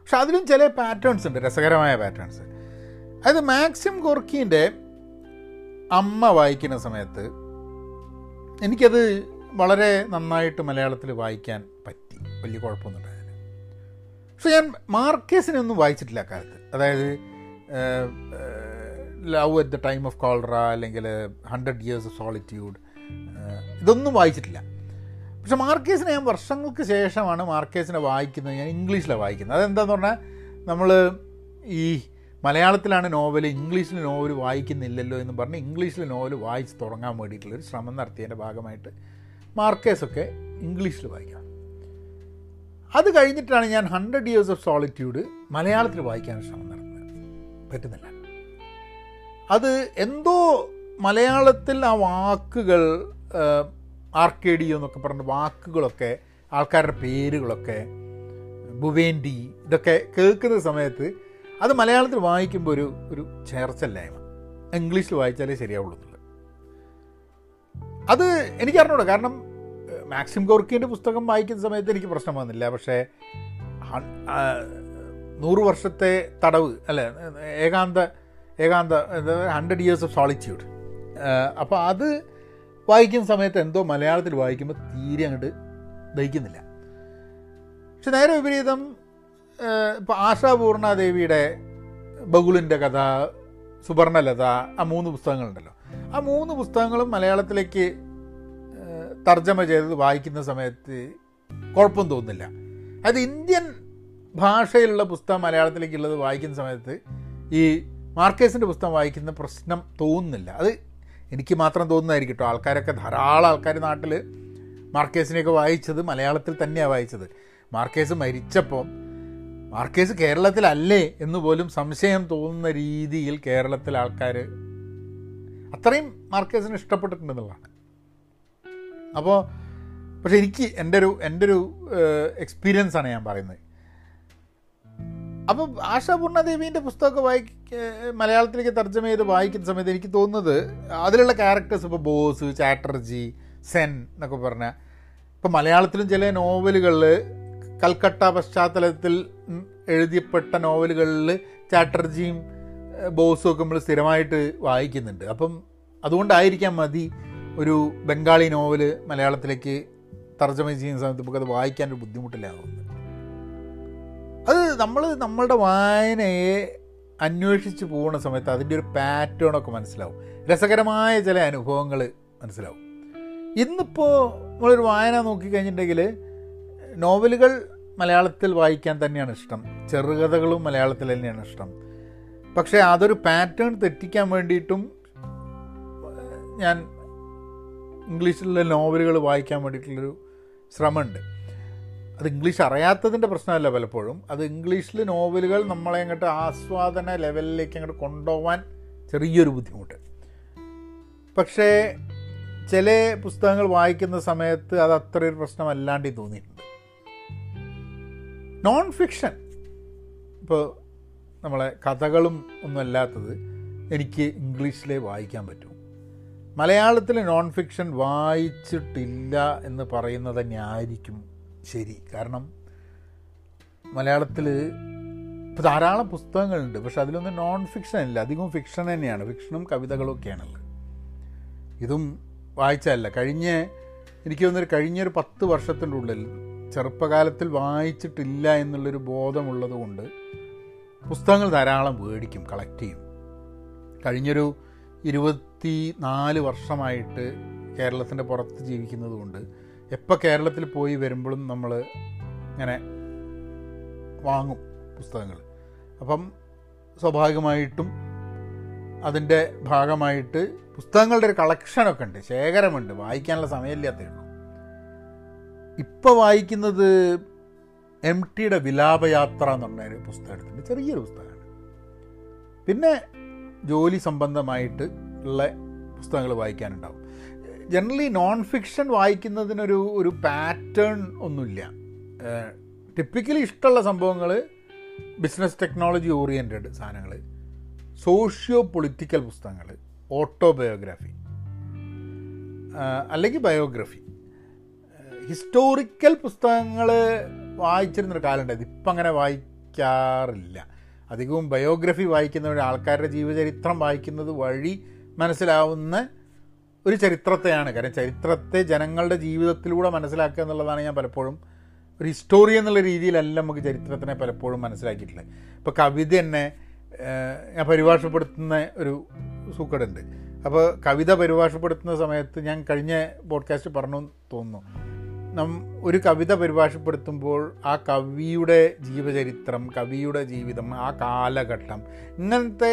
പക്ഷെ അതിലും ചില പാറ്റേൺസ് ഉണ്ട്, രസകരമായ പാറ്റേൺസ്. അതായത് മാക്സിം ഗോർക്കിൻ്റെ അമ്മ വായിക്കുന്ന സമയത്ത് എനിക്കത് വളരെ നന്നായിട്ട് മലയാളത്തിൽ വായിക്കാൻ പറ്റി, വലിയ കുഴപ്പമൊന്നും ഉണ്ടായിരുന്നു. പക്ഷെ ഞാൻ മാർക്കേസിനെ ഒന്നും വായിച്ചിട്ടില്ല കാലത്ത്. അതായത് love at the time of cholera അല്ലെങ്കിൽ 100 ഇയേഴ്സ് ഓഫ് സോളിറ്റ്യൂഡ് ഇതൊന്നും വായിച്ചിട്ടില്ല. പക്ഷെ മാർക്കേസിനെ ഞാൻ വർഷങ്ങൾക്ക് ശേഷമാണ് മാർക്കേസിനെ വായിക്കുന്നത്. ഞാൻ ഇംഗ്ലീഷിലാണ് വായിക്കുന്നത്. അതെന്താണെന്ന് പറഞ്ഞാൽ നമ്മൾ ഈ മലയാളത്തിലാണ് നോവൽ, ഇംഗ്ലീഷിൽ നോവൽ വായിക്കുന്നില്ലല്ലോ എന്ന് പറഞ്ഞ് ഇംഗ്ലീഷിൽ നോവൽ വായിച്ച് തുടങ്ങാൻ വേണ്ടിയിട്ടുള്ളൊരു ശ്രമം നടത്തിയതിൻ്റെ ഭാഗമായിട്ട് മാർക്കേസൊക്കെ ഇംഗ്ലീഷിൽ വായിക്കണം. അത് കഴിഞ്ഞിട്ടാണ് ഞാൻ 100 ഇയേഴ്സ് ഓഫ് സോളിറ്റ്യൂഡ് മലയാളത്തിൽ വായിക്കാൻ ശ്രമം നടത്തുന്നത്. പറ്റുന്നില്ല. അത് എന്തോ മലയാളത്തിൽ ആ വാക്കുകൾ ആർക്കേഡിയോ എന്നൊക്കെ പറഞ്ഞ വാക്കുകളൊക്കെ, ആൾക്കാരുടെ പേരുകളൊക്കെ, ബുവേൻഡി, ഇതൊക്കെ കേൾക്കുന്ന സമയത്ത് അത് മലയാളത്തിൽ വായിക്കുമ്പോൾ ഒരു ചേർച്ചല്ലായ്മ. ഇംഗ്ലീഷിൽ വായിച്ചാലേ ശരിയാവുള്ളൂ എന്നുള്ളത് അത് എനിക്കറിഞ്ഞൂടാ. കാരണം മാക്സിം ഗോർക്കിൻ്റെ പുസ്തകം വായിക്കുന്ന സമയത്ത് എനിക്ക് പ്രശ്നം വന്നില്ല. പക്ഷേ 100 വർഷത്തെ തടവ് അല്ലേ, ഏകാന്ത 100 ഇയേഴ്സ് ഓഫ് സോളിറ്റ്യൂഡ്, അപ്പോൾ അത് വായിക്കുന്ന സമയത്ത് എന്തോ മലയാളത്തിൽ വായിക്കുമ്പോൾ തീരെ അങ്ങോട്ട് ദഹിക്കുന്നില്ല. പക്ഷെ നേരെ വിപരീതം ഇപ്പോൾ ആശാപൂർണ ദേവിയുടെ ബഗുളിൻ്റെ കഥ, സുബർണലത, ആ 3 പുസ്തകങ്ങളുണ്ടല്ലോ, ആ 3 പുസ്തകങ്ങളും മലയാളത്തിലേക്ക് തർജ്ജമ ചെയ്തത് വായിക്കുന്ന സമയത്ത് കുഴപ്പം തോന്നുന്നില്ല. അത് ഇന്ത്യൻ ഭാഷയിലുള്ള പുസ്തകം മലയാളത്തിലേക്കുള്ളത് വായിക്കുന്ന സമയത്ത് ഈ മാർക്കേസിൻ്റെ പുസ്തകം വായിക്കുന്ന പ്രശ്നം തോന്നുന്നില്ല. അത് എനിക്ക് മാത്രം തോന്നുന്നതായിരിക്കും കേട്ടോ. ആൾക്കാരൊക്കെ ധാരാളം ആൾക്കാർ നാട്ടിൽ മാർക്കേസിനെയൊക്കെ വായിച്ചത് മലയാളത്തിൽ തന്നെയാണ് വായിച്ചത്. മാർക്കേസ് മരിച്ചപ്പോൾ മാർക്കേസ് കേരളത്തിലല്ലേ എന്ന് പോലും സംശയം തോന്നുന്ന രീതിയിൽ കേരളത്തിലെ ആൾക്കാർ അത്രയും മാർക്കേസിന് ഇഷ്ടപ്പെട്ടിട്ടുണ്ടെന്നുള്ളതാണ്. അപ്പോൾ പക്ഷെ എനിക്ക് എൻ്റെ ഒരു എക്സ്പീരിയൻസ് ആണ് ഞാൻ പറയുന്നത്. അപ്പോൾ ആശാപൂർണ ദേവീൻ്റെ പുസ്തകമൊക്കെ മലയാളത്തിലേക്ക് തർജ്ജമ ചെയ്ത് വായിക്കുന്ന സമയത്ത് എനിക്ക് തോന്നുന്നത് അതിലുള്ള ക്യാരക്ടേഴ്സ് ഇപ്പോൾ ബോസ്, ചാറ്റർജി, സെൻ എന്നൊക്കെ പറഞ്ഞാൽ ഇപ്പം മലയാളത്തിലും ചില നോവലുകളിൽ, കൽക്കട്ട പശ്ചാത്തലത്തിൽ എഴുതപ്പെട്ട നോവലുകളിൽ ചാറ്റർജിയും ബോസും ഒക്കെ നമ്മൾ സ്ഥിരമായിട്ട് വായിക്കുന്നുണ്ട്. അപ്പം അതുകൊണ്ടായിരിക്കാം മതി ഒരു ബംഗാളി നോവൽ മലയാളത്തിലേക്ക് തർജ്ജമ ചെയ്യുന്ന സമയത്ത് നമുക്കത് വായിക്കാനൊരു ബുദ്ധിമുട്ടില്ലാകുന്നത്. അത് നമ്മളുടെ വായനയെ അന്വേഷിച്ച് പോകുന്ന സമയത്ത് അതിൻ്റെ ഒരു പാറ്റേണൊക്കെ മനസ്സിലാവും, രസകരമായ ചില അനുഭവങ്ങൾ മനസ്സിലാവും. ഇന്നിപ്പോൾ നമ്മളൊരു വായന നോക്കിക്കഴിഞ്ഞിട്ടുണ്ടെങ്കിൽ നോവലുകൾ മലയാളത്തിൽ വായിക്കാൻ തന്നെയാണ് ഇഷ്ടം, ചെറുകഥകളും മലയാളത്തിൽ തന്നെയാണ് ഇഷ്ടം. പക്ഷേ അതൊരു പാറ്റേൺ തെറ്റിക്കാൻ വേണ്ടിയിട്ടും ഞാൻ ഇംഗ്ലീഷിലെ നോവലുകൾ വായിക്കാൻ വേണ്ടിയിട്ടുള്ളൊരു ശ്രമമുണ്ട്. അത് ഇംഗ്ലീഷ് അറിയാത്തതിൻ്റെ പ്രശ്നമല്ല, പലപ്പോഴും അത് ഇംഗ്ലീഷിൽ നോവലുകൾ നമ്മളെ അങ്ങോട്ട് ആസ്വാദന ലെവലിലേക്ക് അങ്ങോട്ട് കൊണ്ടുപോകാൻ ചെറിയൊരു ബുദ്ധിമുട്ട്. പക്ഷേ ചില പുസ്തകങ്ങൾ വായിക്കുന്ന സമയത്ത് അത് അത്രയൊരു പ്രശ്നമല്ലാണ്ട് തോന്നിയിട്ടുണ്ട്. നോൺ ഫിക്ഷൻ, ഇപ്പോൾ നമ്മളെ കഥകളും ഒന്നുമല്ലാത്തത് എനിക്ക് ഇംഗ്ലീഷിലേ വായിക്കാൻ പറ്റും. മലയാളത്തിൽ നോൺ ഫിക്ഷൻ വായിച്ചിട്ടില്ല എന്ന് പറയുന്നത് തന്നെ ആയിരിക്കും ശരി. കാരണം മലയാളത്തിൽ ഇപ്പോൾ ധാരാളം പുസ്തകങ്ങളുണ്ട്, പക്ഷെ അതിലൊന്നും നോൺ ഫിക്ഷൻ ഇല്ല, അധികവും ഫിക്ഷൻ തന്നെയാണ്, ഫിക്ഷനും കവിതകളും ഒക്കെയാണല്ലോ. ഇതും വായിച്ചതല്ല. എനിക്ക് തോന്നുന്നൊരു കഴിഞ്ഞൊരു 10 വർഷത്തിൻ്റെ ഉള്ളിൽ ചെറുപ്പകാലത്തിൽ വായിച്ചിട്ടില്ല എന്നുള്ളൊരു ബോധമുള്ളത് കൊണ്ട് പുസ്തകങ്ങൾ ധാരാളം മേടിക്കും, കളക്ട് ചെയ്യും. കഴിഞ്ഞൊരു 24 വർഷമായിട്ട് കേരളത്തിൻ്റെ പുറത്ത് ജീവിക്കുന്നത് കൊണ്ട് എപ്പോൾ കേരളത്തിൽ പോയി വരുമ്പോഴും നമ്മൾ ഇങ്ങനെ വാങ്ങും പുസ്തകങ്ങൾ. അപ്പം സ്വാഭാവികമായിട്ടും അതിൻ്റെ ഭാഗമായിട്ട് പുസ്തകങ്ങളുടെ ഒരു കളക്ഷനൊക്കെ ഉണ്ട്, ശേഖരമുണ്ട്, വായിക്കാനുള്ള സമയമില്ലാത്തേ ഉള്ളൂ. ഇപ്പോൾ വായിക്കുന്നത് എം ടിയുടെ വിലാപയാത്ര എന്ന് പറഞ്ഞൊരു പുസ്തകം എടുത്തിട്ടുണ്ട്, ചെറിയൊരു പുസ്തകമാണ്. പിന്നെ ജോലി സംബന്ധമായിട്ട് ഉള്ള പുസ്തകങ്ങൾ വായിക്കാനുണ്ടാവും. ജനറലി നോൺ ഫിക്ഷൻ വായിക്കുന്നതിനൊരു പാറ്റേൺ ഒന്നുമില്ല. ടിപ്പിക്കലി ഇഷ്ടമുള്ള സംഭവങ്ങൾ ബിസിനസ് ടെക്നോളജി ഓറിയൻറ്റഡ് സാധനങ്ങൾ, സോഷ്യോ പൊളിറ്റിക്കൽ പുസ്തകങ്ങൾ, ഓട്ടോബയോഗ്രാഫി അല്ലെങ്കിൽ ബയോഗ്രഫി. ഹിസ്റ്റോറിക്കൽ പുസ്തകങ്ങൾ വായിച്ചിരുന്നൊരു കാലമുണ്ടായത്, ഇപ്പം അങ്ങനെ വായിക്കാറില്ല. അധികവും ബയോഗ്രഫി വായിക്കുന്നവർ ആൾക്കാരുടെ ജീവചരിത്രം വായിക്കുന്നത് വഴി മനസ്സിലാവുന്ന ഒരു ചരിത്രത്തെയാണ്. കാരണം ചരിത്രത്തെ ജനങ്ങളുടെ ജീവിതത്തിലൂടെ മനസ്സിലാക്കുക എന്നുള്ളതാണ് ഞാൻ പലപ്പോഴും ഒരു ഹിസ്റ്റോറി എന്നുള്ള രീതിയിലല്ല നമുക്ക് ചരിത്രത്തിനെ പലപ്പോഴും മനസ്സിലാക്കിയിട്ടുള്ളത്. ഇപ്പോൾ കവിത തന്നെ ഞാൻ പരിഭാഷപ്പെടുത്തുന്ന ഒരു സൂക്കടുണ്ട്. അപ്പോൾ കവിത പരിഭാഷപ്പെടുത്തുന്ന സമയത്ത് ഞാൻ കഴിഞ്ഞ പോഡ്കാസ്റ്റ് പറഞ്ഞു തോന്നുന്നു, ഒരു കവിത പരിഭാഷപ്പെടുത്തുമ്പോൾ ആ കവിയുടെ ജീവചരിത്രം, കവിയുടെ ജീവിതം, ആ കാലഘട്ടം, ഇങ്ങനത്തെ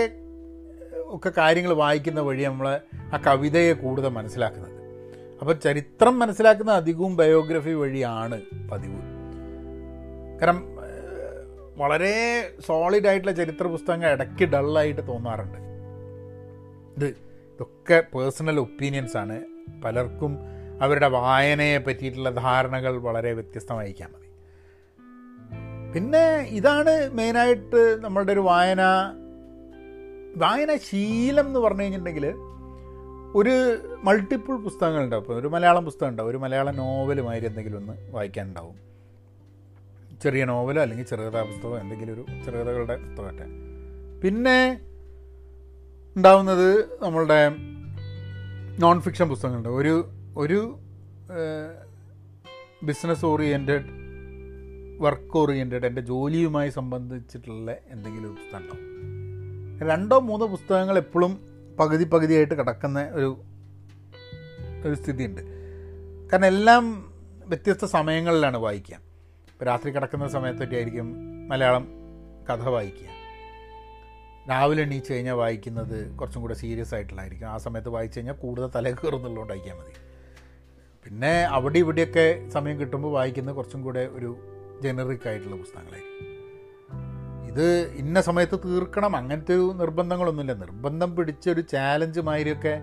ഒക്കെ കാര്യങ്ങൾ വായിക്കുന്ന വഴി നമ്മൾ ആ കവിതയെ കൂടുതൽ മനസ്സിലാക്കുന്നത്. അപ്പോൾ ചരിത്രം മനസ്സിലാക്കുന്ന അധികവും ബയോഗ്രഫി വഴിയാണ് പതിവ്. കാരണം വളരെ സോളിഡായിട്ടുള്ള ചരിത്ര പുസ്തകങ്ങൾ ഇടയ്ക്ക് ഡള്ളായിട്ട് തോന്നാറുണ്ട്. ഇതൊക്കെ പേഴ്സണൽ ഒപ്പീനിയൻസാണ്. പലർക്കും അവരുടെ വായനയെ പറ്റിയിട്ടുള്ള ധാരണകൾ വളരെ വ്യത്യസ്തമായിരിക്കാൻ മതി. പിന്നെ ഇതാണ് മെയിനായിട്ട് നമ്മളുടെ ഒരു വായനാശീലം എന്ന് പറഞ്ഞു കഴിഞ്ഞിട്ടുണ്ടെങ്കിൽ ഒരു മൾട്ടിപ്പിൾ പുസ്തകങ്ങളുണ്ടാവും. ഇപ്പോൾ ഒരു മലയാളം പുസ്തകം ഉണ്ടാവും, ഒരു മലയാള നോവലുമാതിരി എന്തെങ്കിലും ഒന്ന് വായിക്കാനുണ്ടാവും, ചെറിയ നോവലോ അല്ലെങ്കിൽ ചെറുകഥാ പുസ്തകമോ, എന്തെങ്കിലും ഒരു ചെറുകഥകളുടെ പുസ്തകമൊക്കെ. പിന്നെ ഉണ്ടാവുന്നത് നമ്മളുടെ നോൺ ഫിക്ഷൻ പുസ്തകങ്ങളുണ്ട്. ഒരു ബിസിനസ് ഓറിയൻറ്റഡ്, വർക്ക് ഓറിയൻറ്റഡ്, എൻ്റെ ജോലിയുമായി സംബന്ധിച്ചിട്ടുള്ള എന്തെങ്കിലും പുസ്തകം ഉണ്ടാവും. 2 3 പുസ്തകങ്ങൾ എപ്പോഴും പകുതിയായിട്ട് കിടക്കുന്ന ഒരു സ്ഥിതിയുണ്ട്. കാരണം എല്ലാം വ്യത്യസ്ത സമയങ്ങളിലാണ് വായിക്കുക. ഇപ്പോൾ രാത്രി കിടക്കുന്ന സമയത്തൊക്കെയായിരിക്കും മലയാളം കഥ വായിക്കുക. രാവിലെ എണീച്ച് കഴിഞ്ഞാൽ വായിക്കുന്നത് കുറച്ചും കൂടെ സീരിയസ് ആയിട്ടുള്ളതായിരിക്കും. ആ സമയത്ത് വായിച്ചു കഴിഞ്ഞാൽ കൂടുതൽ തലകയറുന്നുള്ളതുകൊണ്ട് വായിക്കാൻ മതി. പിന്നെ അവിടെ ഇവിടെയൊക്കെ സമയം കിട്ടുമ്പോൾ വായിക്കുന്ന കുറച്ചും കൂടെ ഒരു ജനറിക് ആയിട്ടുള്ള പുസ്തകങ്ങളായിരിക്കും. ഇത് ഇന്ന സമയത്ത് തീർക്കണം അങ്ങനത്തെ ഒരു നിർബന്ധങ്ങളൊന്നുമില്ല. നിർബന്ധം പിടിച്ചൊരു ചാലഞ്ച് മാതിരിയൊക്കെ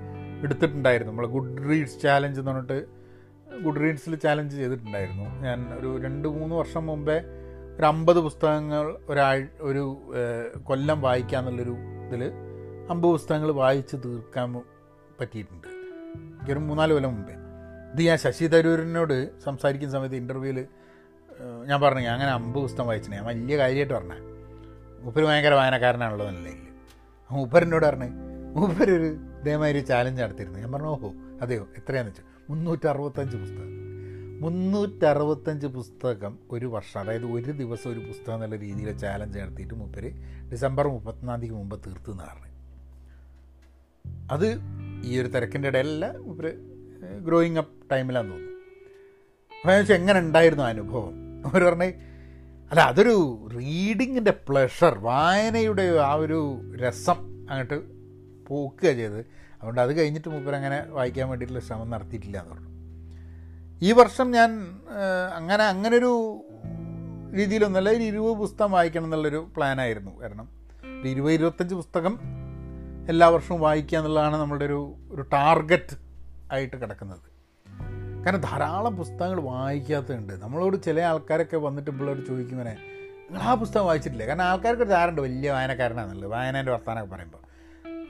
എടുത്തിട്ടുണ്ടായിരുന്നു. നമ്മൾ ഗുഡ് റീഡ്സ് ചാലഞ്ച് എന്ന് പറഞ്ഞിട്ട് ഗുഡ് റീഡ്സിൽ ചാലഞ്ച് ചെയ്തിട്ടുണ്ടായിരുന്നു. ഞാൻ ഒരു 2-3 വർഷം മുമ്പേ ഒരു 50 പുസ്തകങ്ങൾ ഒരു കൊല്ലം വായിക്കുക എന്നുള്ളൊരു ഇതിൽ 50 പുസ്തകങ്ങൾ വായിച്ച് തീർക്കാൻ പറ്റിയിട്ടുണ്ട്, ഒരു 3-4 കൊല്ലം മുമ്പേ. ഇത് ഞാൻ ശശി തരൂരിനോട് സംസാരിക്കുന്ന സമയത്ത് ഇൻ്റർവ്യൂവിൽ ഞാൻ പറഞ്ഞു, ഞാൻ അങ്ങനെ 50 പുസ്തകം വായിച്ചിട്ടുണ്ട്, ഞാൻ വലിയ കാര്യമായിട്ട് പറഞ്ഞത്. മൂപ്പർ ഭയങ്കര വായനക്കാരനാണല്ലോ എന്നല്ലെങ്കിൽ മൂപ്പരെന്നോട് പറഞ്ഞു, മൂപ്പരൊരു ഇതേമാതിരി ചാലഞ്ച് നടത്തിയിരുന്നു. ഞാൻ പറഞ്ഞു, ഓഹോ അതെയോ, എത്രയാണെന്ന് വെച്ചാൽ 365 പുസ്തകം. 365 പുസ്തകം ഒരു വർഷം, അതായത് ഒരു ദിവസം ഒരു പുസ്തകം എന്നുള്ള രീതിയിൽ ചാലഞ്ച് നടത്തിയിട്ട് മൂപ്പര് ഡിസംബർ 31 തീയതിക്ക് മുമ്പ് തീർത്തു എന്ന് പറഞ്ഞു. അത് ഈ ഒരു തിരക്കിൻ്റെ ഇടയിലല്ല, മൂപ്പര് ഗ്രോയിങ് അപ്പ് ടൈമിലാന്ന് തോന്നുന്നു. അപ്പോൾ ഞാൻ ചോദിച്ചാൽ എങ്ങനെ ഉണ്ടായിരുന്നു അനുഭവം? അവർ പറഞ്ഞ്, അല്ല അതൊരു റീഡിങ്ങിൻ്റെ പ്ലഷർ, വായനയുടെ ആ ഒരു രസം അങ്ങോട്ട് പോക്കുക ചെയ്ത്. അതുകൊണ്ട് അത് കഴിഞ്ഞിട്ട് മൂപ്പരങ്ങനെ വായിക്കാൻ വേണ്ടിയിട്ടുള്ള ശ്രമം നടത്തിയിട്ടില്ല എന്ന് പറഞ്ഞു. ഈ വർഷം ഞാൻ അങ്ങനൊരു രീതിയിലൊന്നുമല്ല, ഒരു 20 പുസ്തകം വായിക്കണം എന്നുള്ളൊരു പ്ലാനായിരുന്നു. കാരണം 20-25 പുസ്തകം എല്ലാ വർഷവും വായിക്കുക എന്നുള്ളതാണ് നമ്മളുടെ ഒരു ടാർഗറ്റ് ആയിട്ട് കിടക്കുന്നത്. കാരണം ധാരാളം പുസ്തകങ്ങൾ വായിക്കാത്തതുണ്ട്. നമ്മളോട് ചില ആൾക്കാരൊക്കെ വന്നിട്ട് പിള്ളേർ ചോദിക്കും, ഇങ്ങനെ നിങ്ങൾ ആ പുസ്തകം വായിച്ചിട്ടില്ല? കാരണം ആൾക്കാർക്ക് ധാരണയുണ്ട് വലിയ വായനക്കാരനാണെന്നുള്ളത്, വായനേൻ്റെ വർത്തമാനമൊക്കെ പറയുമ്പോൾ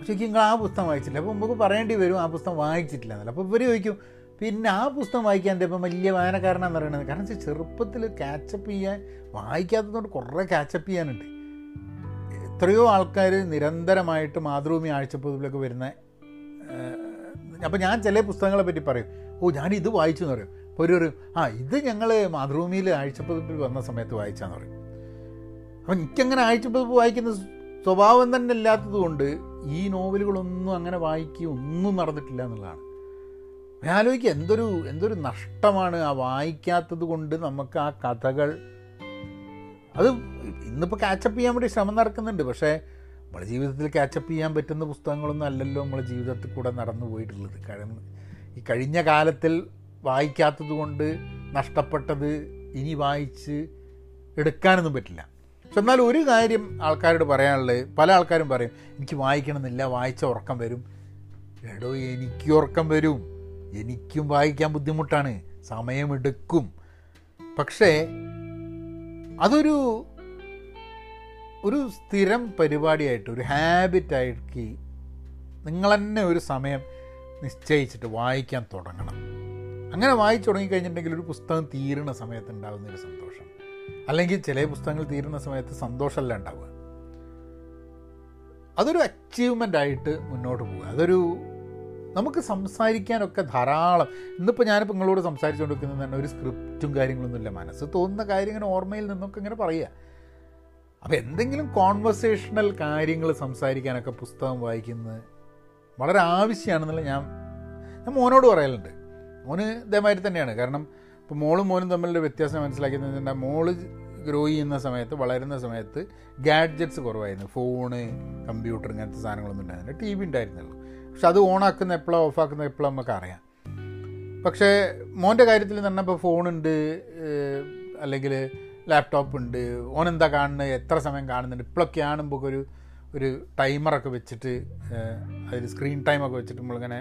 ചോദിക്കും നിങ്ങൾ ആ പുസ്തകം വായിച്ചിട്ടില്ല. അപ്പോൾ നമുക്ക് പറയേണ്ടി വരും ആ പുസ്തകം വായിച്ചിട്ടില്ല എന്നല്ല. അപ്പോൾ ഇവർ ചോദിക്കും പിന്നെ ആ പുസ്തകം വായിക്കാൻ എൻ്റെ ഇപ്പം വലിയ വായനക്കാരനാണെന്ന് പറയണത്. കാരണം ചെറുപ്പത്തിൽ ക്യാച്ചപ്പ് ചെയ്യാൻ, വായിക്കാത്തതുകൊണ്ട് കുറേ ക്യാച്ചപ്പ് ചെയ്യാനുണ്ട്. എത്രയോ ആൾക്കാർ നിരന്തരമായിട്ട് മാതൃഭൂമി ആഴ്ചപ്പതിലൊക്കെ വരുന്ന, അപ്പോൾ ഞാൻ ചില പുസ്തകങ്ങളെ പറ്റി പറയും, ഓ ഞാനിത് വായിച്ചു എന്ന് പറയും. അപ്പോൾ ഒരു ഇത് ഞങ്ങൾ മാതൃഭൂമിയിൽ ആഴ്ചപ്പതിപ്പിൽ വന്ന സമയത്ത് വായിച്ചാന്ന് പറയും. അപ്പം എനിക്കങ്ങനെ ആഴ്ചപ്പതിപ്പ് വായിക്കുന്ന സ്വഭാവം തന്നെ ഇല്ലാത്തത് കൊണ്ട് ഈ നോവലുകളൊന്നും അങ്ങനെ വായിക്കുക ഒന്നും നടന്നിട്ടില്ല എന്നുള്ളതാണ്. ഞാൻ ആലോചിക്കുക എന്തൊരു നഷ്ടമാണ് ആ വായിക്കാത്തത് കൊണ്ട് നമുക്ക് ആ കഥകൾ. അത് ഇന്നിപ്പോൾ ക്യാച്ചപ്പ് ചെയ്യാൻ വേണ്ടി ശ്രമം നടക്കുന്നുണ്ട്, പക്ഷേ നമ്മളെ ജീവിതത്തിൽ ക്യാച്ചപ്പ് ചെയ്യാൻ പറ്റുന്ന പുസ്തകങ്ങളൊന്നും അല്ലല്ലോ നമ്മളെ ജീവിതത്തിൽ കൂടെ നടന്നു പോയിട്ടുള്ളത്. കാരണം ഈ കഴിഞ്ഞ കാലത്തിൽ വായിക്കാത്തത് കൊണ്ട് നഷ്ടപ്പെട്ടത് ഇനി വായിച്ച് എടുക്കാനൊന്നും പറ്റില്ല. പക്ഷെ എന്നാൽ ഒരു കാര്യം ആൾക്കാരോട് പറയാനുള്ളത്, പല ആൾക്കാരും പറയും എനിക്ക് വായിക്കണമെന്നില്ല, വായിച്ച ഉറക്കം വരും. എടോ എനിക്ക് ഉറക്കം വരും, എനിക്കും വായിക്കാൻ ബുദ്ധിമുട്ടാണ്, സമയമെടുക്കും. പക്ഷേ അതൊരു സ്ഥിരം പരിപാടിയായിട്ട്, ഒരു ഹാബിറ്റായിട്ട് നിങ്ങൾ തന്നെ ഒരു സമയം നിശ്ചയിച്ചിട്ട് വായിക്കാൻ തുടങ്ങണം. അങ്ങനെ വായിച്ചു തുടങ്ങിക്കഴിഞ്ഞിട്ടുണ്ടെങ്കിൽ ഒരു പുസ്തകം തീരുന്ന സമയത്തുണ്ടാകുന്നൊരു സന്തോഷം, അല്ലെങ്കിൽ ചില പുസ്തകങ്ങൾ തീരുന്ന സമയത്ത് സന്തോഷമല്ല ഉണ്ടാവുക, അതൊരു അച്ചീവ്മെൻ്റായിട്ട് മുന്നോട്ട് പോകുക. അതൊരു നമുക്ക് സംസാരിക്കാനൊക്കെ ധാരാളം. ഇന്നിപ്പോൾ ഞാനിപ്പോൾ നിങ്ങളോട് സംസാരിച്ചു കൊണ്ടിരിക്കുന്നത് തന്നെ ഒരു സ്ക്രിപ്റ്റും കാര്യങ്ങളൊന്നുമില്ല, മനസ്സ് തോന്നുന്ന കാര്യം ഇങ്ങനെ ഓർമ്മയിൽ നിന്നൊക്കെ ഇങ്ങനെ പറയുക. അപ്പോൾ എന്തെങ്കിലും കോൺവെർസേഷണൽ കാര്യങ്ങൾ സംസാരിക്കാനൊക്കെ പുസ്തകം വായിക്കുന്നത് വളരെ ആവശ്യമാണെന്നുള്ള ഞാൻ മോനോട് പറയലുണ്ട്. മോന് ഇതേമാതിരി തന്നെയാണ്. കാരണം ഇപ്പോൾ മോളും മോനും തമ്മിലുള്ള വ്യത്യാസം മനസ്സിലാക്കിയെന്ന് വെച്ചിട്ടുണ്ടെങ്കിൽ, മോള് ഗ്രോ ചെയ്യുന്ന സമയത്ത്, വളരുന്ന സമയത്ത് ഗാഡ്ജറ്റ്സ് കുറവായിരുന്നു. ഫോണ്, കമ്പ്യൂട്ടർ ഇങ്ങനത്തെ സാധനങ്ങളൊന്നും ഉണ്ടായിരുന്നില്ല, ടി വി ഉണ്ടായിരുന്നുള്ളൂ. പക്ഷെ അത് ഓണാക്കുന്ന എപ്പോഴാണ്, ഓഫാക്കുന്ന എപ്പോഴാണ് നമുക്കറിയാം. പക്ഷേ മോൻ്റെ കാര്യത്തിൽ തന്നെ ഇപ്പോൾ ഫോണുണ്ട്, അല്ലെങ്കിൽ ലാപ്ടോപ്പ് ഉണ്ട്, ഓനെന്താ കാണുന്നത്, എത്ര സമയം കാണുന്നുണ്ട്, ഇപ്പോഴൊക്കെ ആകുമ്പോൾ ഒരു ടൈമറൊക്കെ വെച്ചിട്ട്, അതിൽ സ്ക്രീൻ ടൈമൊക്കെ വെച്ചിട്ട് നമ്മളിങ്ങനെ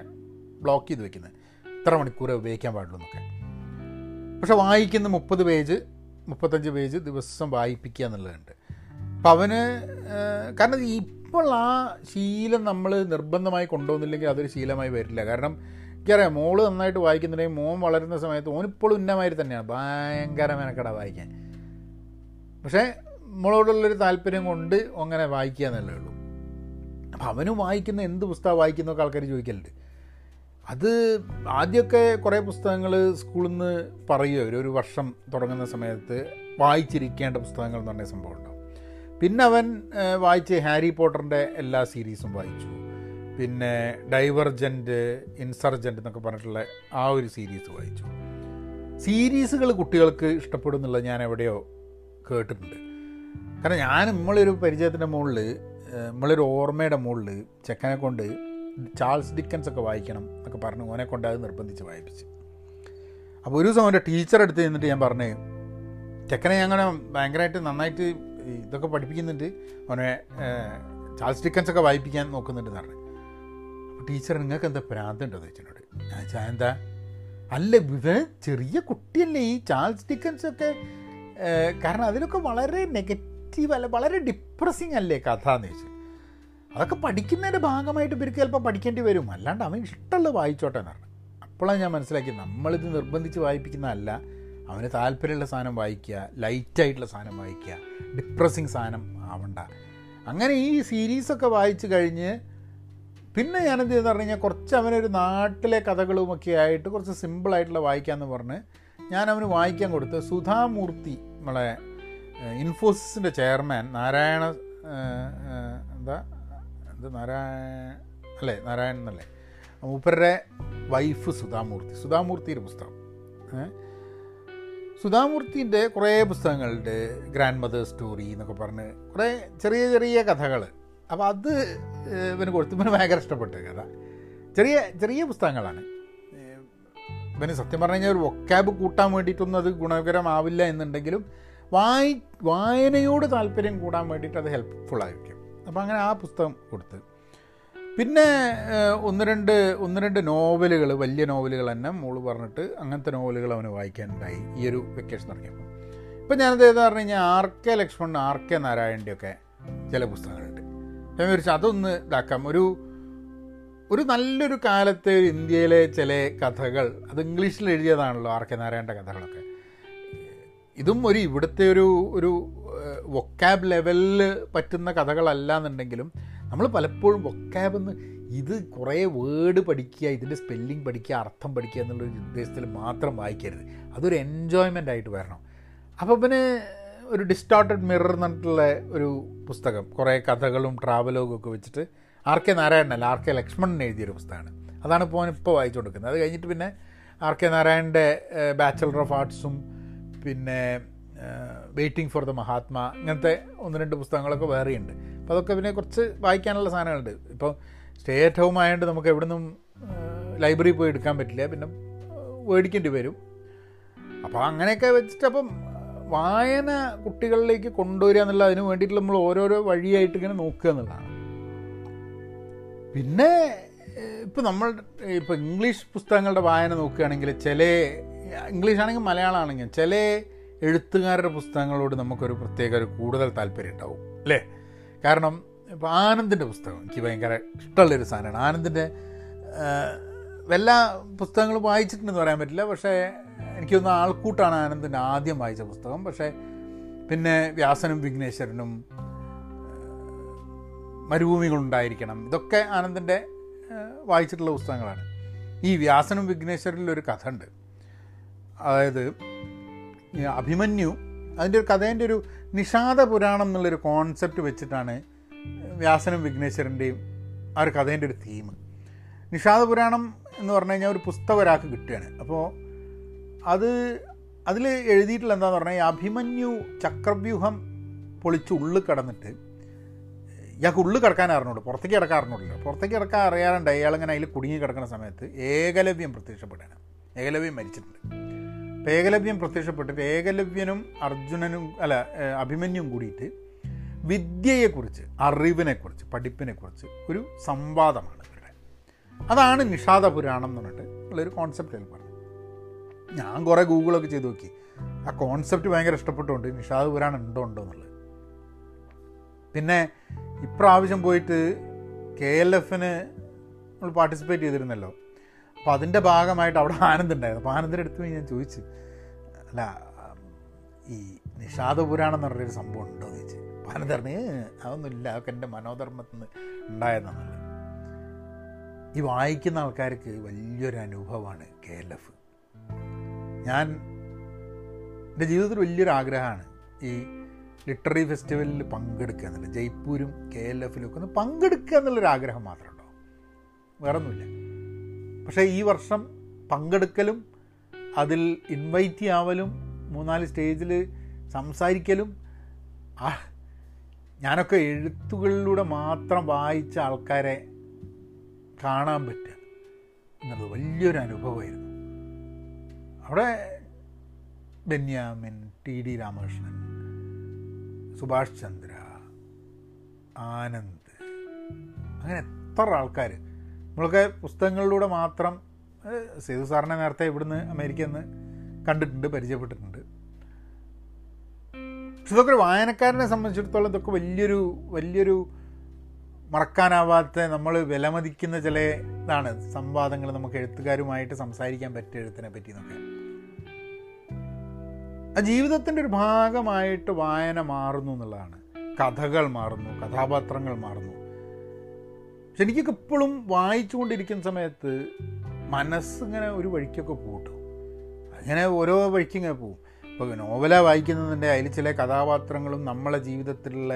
ബ്ലോക്ക് ചെയ്ത് വെക്കുന്നത്, ഇത്ര മണിക്കൂറേ ഉപയോഗിക്കാൻ പാടുള്ളൂ എന്നൊക്കെ. പക്ഷെ വായിക്കുന്ന 30 പേജ് 35 പേജ് ദിവസം വായിപ്പിക്കുക എന്നുള്ളതുണ്ട്. അപ്പം അവന് കാരണം ഇപ്പോൾ ആ ശീലം നമ്മൾ നിർബന്ധമായി കൊണ്ടുവന്നില്ലെങ്കിൽ അതൊരു ശീലമായി വരില്ല. കാരണം എനിക്കറിയാം മോള് നന്നായിട്ട് വായിക്കുന്നുണ്ടെങ്കിൽ മോൻ വളരുന്ന സമയത്ത് ഓനിപ്പോഴും ഉന്നമാതിരി തന്നെയാണ്, ഭയങ്കര മെനക്കെടാ വായിക്കാൻ. പക്ഷേ മോളോടുള്ളൊരു താല്പര്യം കൊണ്ട് അങ്ങനെ വായിക്കുക എന്നല്ലേ ഉള്ളൂ. അപ്പം അവനും വായിക്കുന്ന എന്ത് പുസ്തകം വായിക്കുന്നൊക്കെ ആൾക്കാർ ചോദിക്കലുണ്ട്. അത് ആദ്യമൊക്കെ കുറേ പുസ്തകങ്ങൾ സ്കൂളിൽ നിന്ന് പറയുക, ഒരു വർഷം തുടങ്ങുന്ന സമയത്ത് വായിച്ചിരിക്കേണ്ട പുസ്തകങ്ങൾ എന്ന് പറഞ്ഞ സംഭവം ഉണ്ടാവും. പിന്നെ അവൻ വായിച്ച് ഹാരി പോട്ടറിൻ്റെ എല്ലാ സീരീസും വായിച്ചു, പിന്നെ ഡൈവർജൻ്റ്, ഇൻസർജൻ്റ് എന്നൊക്കെ പറഞ്ഞിട്ടുള്ള ആ ഒരു സീരീസ് വായിച്ചു. സീരീസുകൾ കുട്ടികൾക്ക് ഇഷ്ടപ്പെടും എന്നുള്ളത് ഞാൻ എവിടെയോ കേട്ടിട്ടുണ്ട്. കാരണം ഞാൻ നമ്മളൊരു പരിചയത്തിൻ്റെ മുകളിൽ, നമ്മളൊരു ഓർമ്മയുടെ മുകളിൽ ചെക്കനെ കൊണ്ട് ചാൾസ് ഡിക്കൻസൊക്കെ വായിക്കണം എന്നൊക്കെ പറഞ്ഞു ഓനെ കൊണ്ട് അത് നിർബന്ധിച്ച് വായിപ്പിച്ച്. അപ്പോൾ ഒരു ദിവസം അവൻ്റെ ടീച്ചറെടുത്ത് നിന്നിട്ട് ഞാൻ പറഞ്ഞു, ചെക്കനെ ഞങ്ങൾ ഭയങ്കരമായിട്ട് നന്നായിട്ട് ഇതൊക്കെ പഠിപ്പിക്കുന്നുണ്ട്, അവനെ ചാൾസ് ഡിക്കൻസൊക്കെ വായിപ്പിക്കാൻ നോക്കുന്നുണ്ടെന്ന് പറഞ്ഞു. അപ്പോൾ ടീച്ചർ നിങ്ങൾക്ക് എന്താ പ്രാന്തുണ്ടോ എന്ന് വെച്ചിട്ടുണ്ട്. ഞാൻ വെച്ചാൽ എന്താ അല്ല, ഇത് ചെറിയ കുട്ടിയല്ലേ ഈ ചാൾസ് ഡിക്കൻസൊക്കെ, കാരണം അതിലൊക്കെ വളരെ നെഗറ്റീവ് അല്ല, വളരെ ഡിപ്രസിങ് അല്ലേ കഥ എന്ന് വെച്ചു. അതൊക്കെ പഠിക്കുന്നതിൻ്റെ ഭാഗമായിട്ട് ഇവർക്ക് ചിലപ്പോൾ പഠിക്കേണ്ടി വരും, അല്ലാണ്ട് അവന് ഇഷ്ടമുള്ള വായിച്ചോട്ടെ എന്ന് പറഞ്ഞു. അപ്പോഴാണ് ഞാൻ മനസ്സിലാക്കി നമ്മളിത് നിർബന്ധിച്ച് വായിപ്പിക്കുന്നതല്ല, അവന് താല്പര്യമുള്ള സാധനം വായിക്കുക, ലൈറ്റായിട്ടുള്ള സാധനം വായിക്കുക, ഡിപ്രസിങ് സാധനം ആവണ്ട. അങ്ങനെ ഈ സീരീസൊക്കെ വായിച്ചു കഴിഞ്ഞ് പിന്നെ ഞാനെന്ത് ചെയ്തെന്ന് പറഞ്ഞു കഴിഞ്ഞാൽ കുറച്ച് അവനൊരു നാട്ടിലെ കഥകളുമൊക്കെ ആയിട്ട് കുറച്ച് സിമ്പിളായിട്ടുള്ള വായിക്കാമെന്ന് പറഞ്ഞ് ഞാൻ അവന് വായിക്കാൻ കൊടുത്ത് സുധാ മൂർത്തി, നമ്മളെ ഇൻഫോസിസിൻ്റെ ചെയർമാൻ നാരായണ നാരായണൻ എന്നല്ലേ മൂപ്പരുടെ വൈഫ് സുധാമൂർത്തിയുടെ പുസ്തകം. സുധാമൂർത്തിൻ്റെ കുറേ പുസ്തകങ്ങളുണ്ട്, ഗ്രാൻഡ് മദർ സ്റ്റോറി എന്നൊക്കെ പറഞ്ഞ് കുറേ ചെറിയ ചെറിയ കഥകൾ. അപ്പോൾ അത് ഇവന് കൊടുത്തു. ഇവന് ഭയങ്കര ഇഷ്ടപ്പെട്ട കഥ, ചെറിയ ചെറിയ പുസ്തകങ്ങളാണ്. ഇവന് സത്യം പറഞ്ഞു കഴിഞ്ഞാൽ ഒരു വൊക്കാബ് കൂട്ടാൻ വേണ്ടിയിട്ടൊന്നും അത് ഗുണകരമാവില്ല എന്നുണ്ടെങ്കിലും വായനയോട് താല്പര്യം കൂടാൻ വേണ്ടിയിട്ട് അത് ഹെൽപ്ഫുള്ളായിരിക്കും. അപ്പോൾ അങ്ങനെ ആ പുസ്തകം കൊടുത്ത് പിന്നെ ഒന്ന് രണ്ട് നോവലുകൾ, വലിയ നോവലുകൾ തന്നെ മോള് പറഞ്ഞിട്ട് അങ്ങനത്തെ നോവലുകൾ അവന് വായിക്കാനുണ്ടായി ഈ ഒരു വെക്കേഷൻ ഇറങ്ങിയപ്പോൾ. ഇപ്പം ഞാനത് ഏതാ പറഞ്ഞു കഴിഞ്ഞാൽ ആർ.കെ. ലക്ഷ്മണൻ, ആർ.കെ. നാരായണൻ്റെയൊക്കെ ചില പുസ്തകങ്ങളുണ്ട്. ഞാൻ വിചാരിച്ചു അതൊന്ന് ഇതാക്കാം, ഒരു നല്ലൊരു കാലത്ത് ഇന്ത്യയിലെ ചില കഥകൾ, അത് ഇംഗ്ലീഷിൽ എഴുതിയതാണല്ലോ ആർ.കെ. നാരായണൻ്റെ കഥകളൊക്കെ. ഇതും ഒരു ഇവിടുത്തെ ഒരു ഒരു വൊക്കാബ് ലെവലിൽ പറ്റുന്ന കഥകളല്ല എന്നുണ്ടെങ്കിലും നമ്മൾ പലപ്പോഴും വൊക്കാബെന്ന് ഇത് കുറേ വേർഡ് പഠിക്കുക, ഇതിൻ്റെ സ്പെല്ലിങ് പഠിക്കുക, അർത്ഥം പഠിക്കുക എന്നുള്ളൊരു ഉദ്ദേശത്തിൽ മാത്രം വായിക്കരുത്. അതൊരു എൻജോയ്മെൻ്റ് ആയിട്ട് വരണം. അപ്പോൾ പിന്നെ ഒരു ഡിസ്റ്റോർട്ടഡ് മിറർ എന്നിട്ടുള്ള ഒരു പുസ്തകം, കുറേ കഥകളും ട്രാവലോഗും ഒക്കെ വെച്ചിട്ട് ആർ.കെ. നാരായണനല്ല ആർ.കെ. ലക്ഷ്മണൻ എഴുതിയൊരു പുസ്തകമാണ്. അതാണ് ഇപ്പോൾ വായിച്ചു കൊടുക്കുന്നത്. അത് കഴിഞ്ഞിട്ട് പിന്നെ ആർ.കെ. നാരായണൻ്റെ ബാച്ചലർ ഓഫ് ആർട്സും പിന്നെ വെയ്റ്റിംഗ് ഫോർ ദ മഹാത്മാ, ഇങ്ങനത്തെ ഒന്ന് രണ്ട് പുസ്തകങ്ങളൊക്കെ വേറെയുണ്ട്. അപ്പോൾ അതൊക്കെ പിന്നെ കുറച്ച് വായിക്കാനുള്ള സാധനങ്ങളുണ്ട്. ഇപ്പോൾ സ്റ്റേ അറ്റ് ഹോം ആയതുകൊണ്ട് നമുക്ക് എവിടെ നിന്നും ലൈബ്രറി പോയി എടുക്കാൻ പറ്റില്ല, പിന്നെ മേടിക്കേണ്ടി വരും. അപ്പോൾ അങ്ങനെയൊക്കെ വെച്ചിട്ട് അപ്പം വായന കുട്ടികളിലേക്ക് കൊണ്ടുവരിക എന്നുള്ള, അതിന് വേണ്ടിയിട്ട് നമ്മൾ ഓരോരോ വഴിയായിട്ട് ഇങ്ങനെ നോക്കുക എന്നുള്ളതാണ്. പിന്നെ ഇപ്പോൾ ഇംഗ്ലീഷ് പുസ്തകങ്ങളുടെ വായന നോക്കുകയാണെങ്കിൽ ഇംഗ്ലീഷാണെങ്കിൽ മലയാളമാണെങ്കിൽ ചില എഴുത്തുകാരുടെ പുസ്തകങ്ങളോട് നമുക്കൊരു പ്രത്യേക ഒരു കൂടുതൽ താല്പര്യം ഉണ്ടാവും അല്ലേ. കാരണം ഇപ്പോൾ ആനന്ദിൻ്റെ പുസ്തകം എനിക്ക് ഭയങ്കര ഇഷ്ടമുള്ളൊരു സാധനമാണ്. ആനന്ദിൻ്റെ എല്ലാ പുസ്തകങ്ങളും വായിച്ചിട്ടുണ്ടെന്ന് പറയാൻ പറ്റില്ല, പക്ഷേ എനിക്ക് തോന്നുന്ന ആൾക്കൂട്ടാണ് ആനന്ദിൻ്റെ ആദ്യം വായിച്ച പുസ്തകം. പക്ഷേ പിന്നെ വ്യാസനും വിഘ്നേശ്വരനും മരുഭൂമികളുണ്ടായിരിക്കണം, ഇതൊക്കെ ആനന്ദിൻ്റെ വായിച്ചിട്ടുള്ള പുസ്തകങ്ങളാണ്. ഈ വ്യാസനും വിഘ്നേശ്വരനിലൊരു കഥ ഉണ്ട്, അതായത് അഭിമന്യു, അതിൻ്റെ ഒരു കഥേൻ്റെ ഒരു നിഷാദപുരാണം എന്നുള്ളൊരു കോൺസെപ്റ്റ് വെച്ചിട്ടാണ് വ്യാസനും വിഘ്നേശ്വരൻ്റെയും ആ ഒരു കഥേൻ്റെ ഒരു തീം. നിഷാദപുരാണം എന്ന് പറഞ്ഞു കഴിഞ്ഞാൽ ഒരു പുസ്തകം ഒരാൾക്ക് കിട്ടുകയാണ്. അപ്പോൾ അതിൽ എഴുതിയിട്ടുള്ള എന്താണെന്ന് പറഞ്ഞാൽ, അഭിമന്യു ചക്രവ്യൂഹം പൊളിച്ച് ഉള്ളിൽ കിടന്നിട്ട് ഇയാൾക്ക് ഉള്ളിൽ കിടക്കാൻ അറിഞ്ഞുള്ളൂ, പുറത്തേക്ക് കിടക്കാൻ അറിഞ്ഞുള്ളൂ. പുറത്തേക്ക് കിടക്കാൻ അറിയാറുണ്ട്. അയാളിങ്ങനെ അതിൽ കുടുങ്ങി കിടക്കുന്ന സമയത്ത് ഏകലവ്യം പ്രത്യക്ഷപ്പെടുകയാണ്. ഏകലവ്യം മരിച്ചിട്ടുണ്ട്. അപ്പോൾ ഏകലവ്യം പ്രത്യക്ഷപ്പെട്ടിട്ട് ഏകലവ്യനും അഭിമന്യും കൂടിയിട്ട് വിദ്യയെക്കുറിച്ച്, അറിവിനെക്കുറിച്ച്, പഠിപ്പിനെക്കുറിച്ച് ഒരു സംവാദമാണ് ഇവരുടെ. അതാണ് നിഷാദപുരാണം എന്ന് പറഞ്ഞിട്ട് ഉള്ളൊരു കോൺസെപ്റ്റ് അതിൽ പറഞ്ഞു. ഞാൻ കുറേ ഗൂഗിളൊക്കെ ചെയ്ത് നോക്കി, ആ കോൺസെപ്റ്റ് ഭയങ്കര ഇഷ്ടപ്പെട്ടുകൊണ്ട് നിഷാദപുരാണം ഉണ്ടോ എന്നുള്ളത്. പിന്നെ ഇപ്രാവശ്യം പോയിട്ട് KLF നമ്മൾ പാർട്ടിസിപ്പേറ്റ് ചെയ്തിരുന്നല്ലോ, അപ്പോൾ അതിൻ്റെ ഭാഗമായിട്ട് അവിടെ ആനന്ദുണ്ടായിരുന്നു. അപ്പോൾ ആനന്ദിൻ്റെ അടുത്ത് പോയി ഞാൻ ചോദിച്ചു, അല്ല ഈ നിഷാദപുരാണം എന്ന് പറഞ്ഞൊരു സംഭവം ഉണ്ടോ എന്ന് ചോദിച്ചു. അപ്പോൾ ആനന്ദ് പറഞ്ഞ് അതൊന്നുമില്ല, അതൊക്കെ എൻ്റെ മനോധർമ്മത്തിൽ നിന്ന് ഉണ്ടായതെന്നാണ്. ഈ വായിക്കുന്ന ആൾക്കാർക്ക് വലിയൊരു അനുഭവമാണ് KLF. ഞാൻ എൻ്റെ ജീവിതത്തിൽ വലിയൊരു ആഗ്രഹമാണ് ഈ ലിറ്റററി ഫെസ്റ്റിവലിൽ പങ്കെടുക്കുക എന്നുള്ളത്, ജയ്പൂരും KLF ഒക്കെ ഒന്ന് പങ്കെടുക്കുക എന്നുള്ളൊരു ആഗ്രഹം മാത്രമേ ഉണ്ടോ, വേറൊന്നുമില്ല. പക്ഷേ ഈ വർഷം പങ്കെടുക്കലും അതിൽ ഇൻവൈറ്റ് ചെയ്യാവലും 3-4 സ്റ്റേജിൽ സംസാരിക്കലും, ഞാനൊക്കെ എഴുത്തുകളിലൂടെ മാത്രം വായിച്ച ആൾക്കാരെ കാണാൻ പറ്റുക എന്നുള്ളത് വലിയൊരു അനുഭവമായിരുന്നു. അവിടെ ബെന്യാമിൻ, ടി ഡി രാമകൃഷ്ണൻ, സുഭാഷ് ചന്ദ്ര, ആനന്ദ്, അങ്ങനെ എത്ര ആൾക്കാർ. നമ്മളൊക്കെ പുസ്തകങ്ങളിലൂടെ മാത്രം, സേതു സാറിനെ നേരത്തെ ഇവിടുന്ന് അമേരിക്കയിൽ നിന്ന് കണ്ടിട്ടുണ്ട്, പരിചയപ്പെട്ടിട്ടുണ്ട്. പക്ഷെ ഇതൊക്കെ ഒരു വായനക്കാരനെ സംബന്ധിച്ചിടത്തോളം ഇതൊക്കെ വലിയൊരു മറക്കാനാവാത്ത, നമ്മൾ വിലമതിക്കുന്ന ചില ഇതാണ് സംവാദങ്ങൾ, നമുക്ക് എഴുത്തുകാരുമായിട്ട് സംസാരിക്കാൻ പറ്റിയ എഴുത്തിനെ പറ്റി എന്നൊക്കെ. ആ ജീവിതത്തിൻ്റെ ഒരു ഭാഗമായിട്ട് വായന മാറുന്നു എന്നുള്ളതാണ്. കഥകൾ മാറുന്നു, കഥാപാത്രങ്ങൾ മാറുന്നു. പക്ഷെ എനിക്കൊക്കെ ഇപ്പോഴും വായിച്ചുകൊണ്ടിരിക്കുന്ന സമയത്ത് മനസ്സിങ്ങനെ ഒരു വഴിക്കൊക്കെ പോട്ടും, അങ്ങനെ ഓരോ വഴിക്കിങ്ങനെ പോകും. ഇപ്പോൾ നോവല വായിക്കുന്നതിൻ്റെ അതിൽ ചില കഥാപാത്രങ്ങളും നമ്മളെ ജീവിതത്തിലുള്ള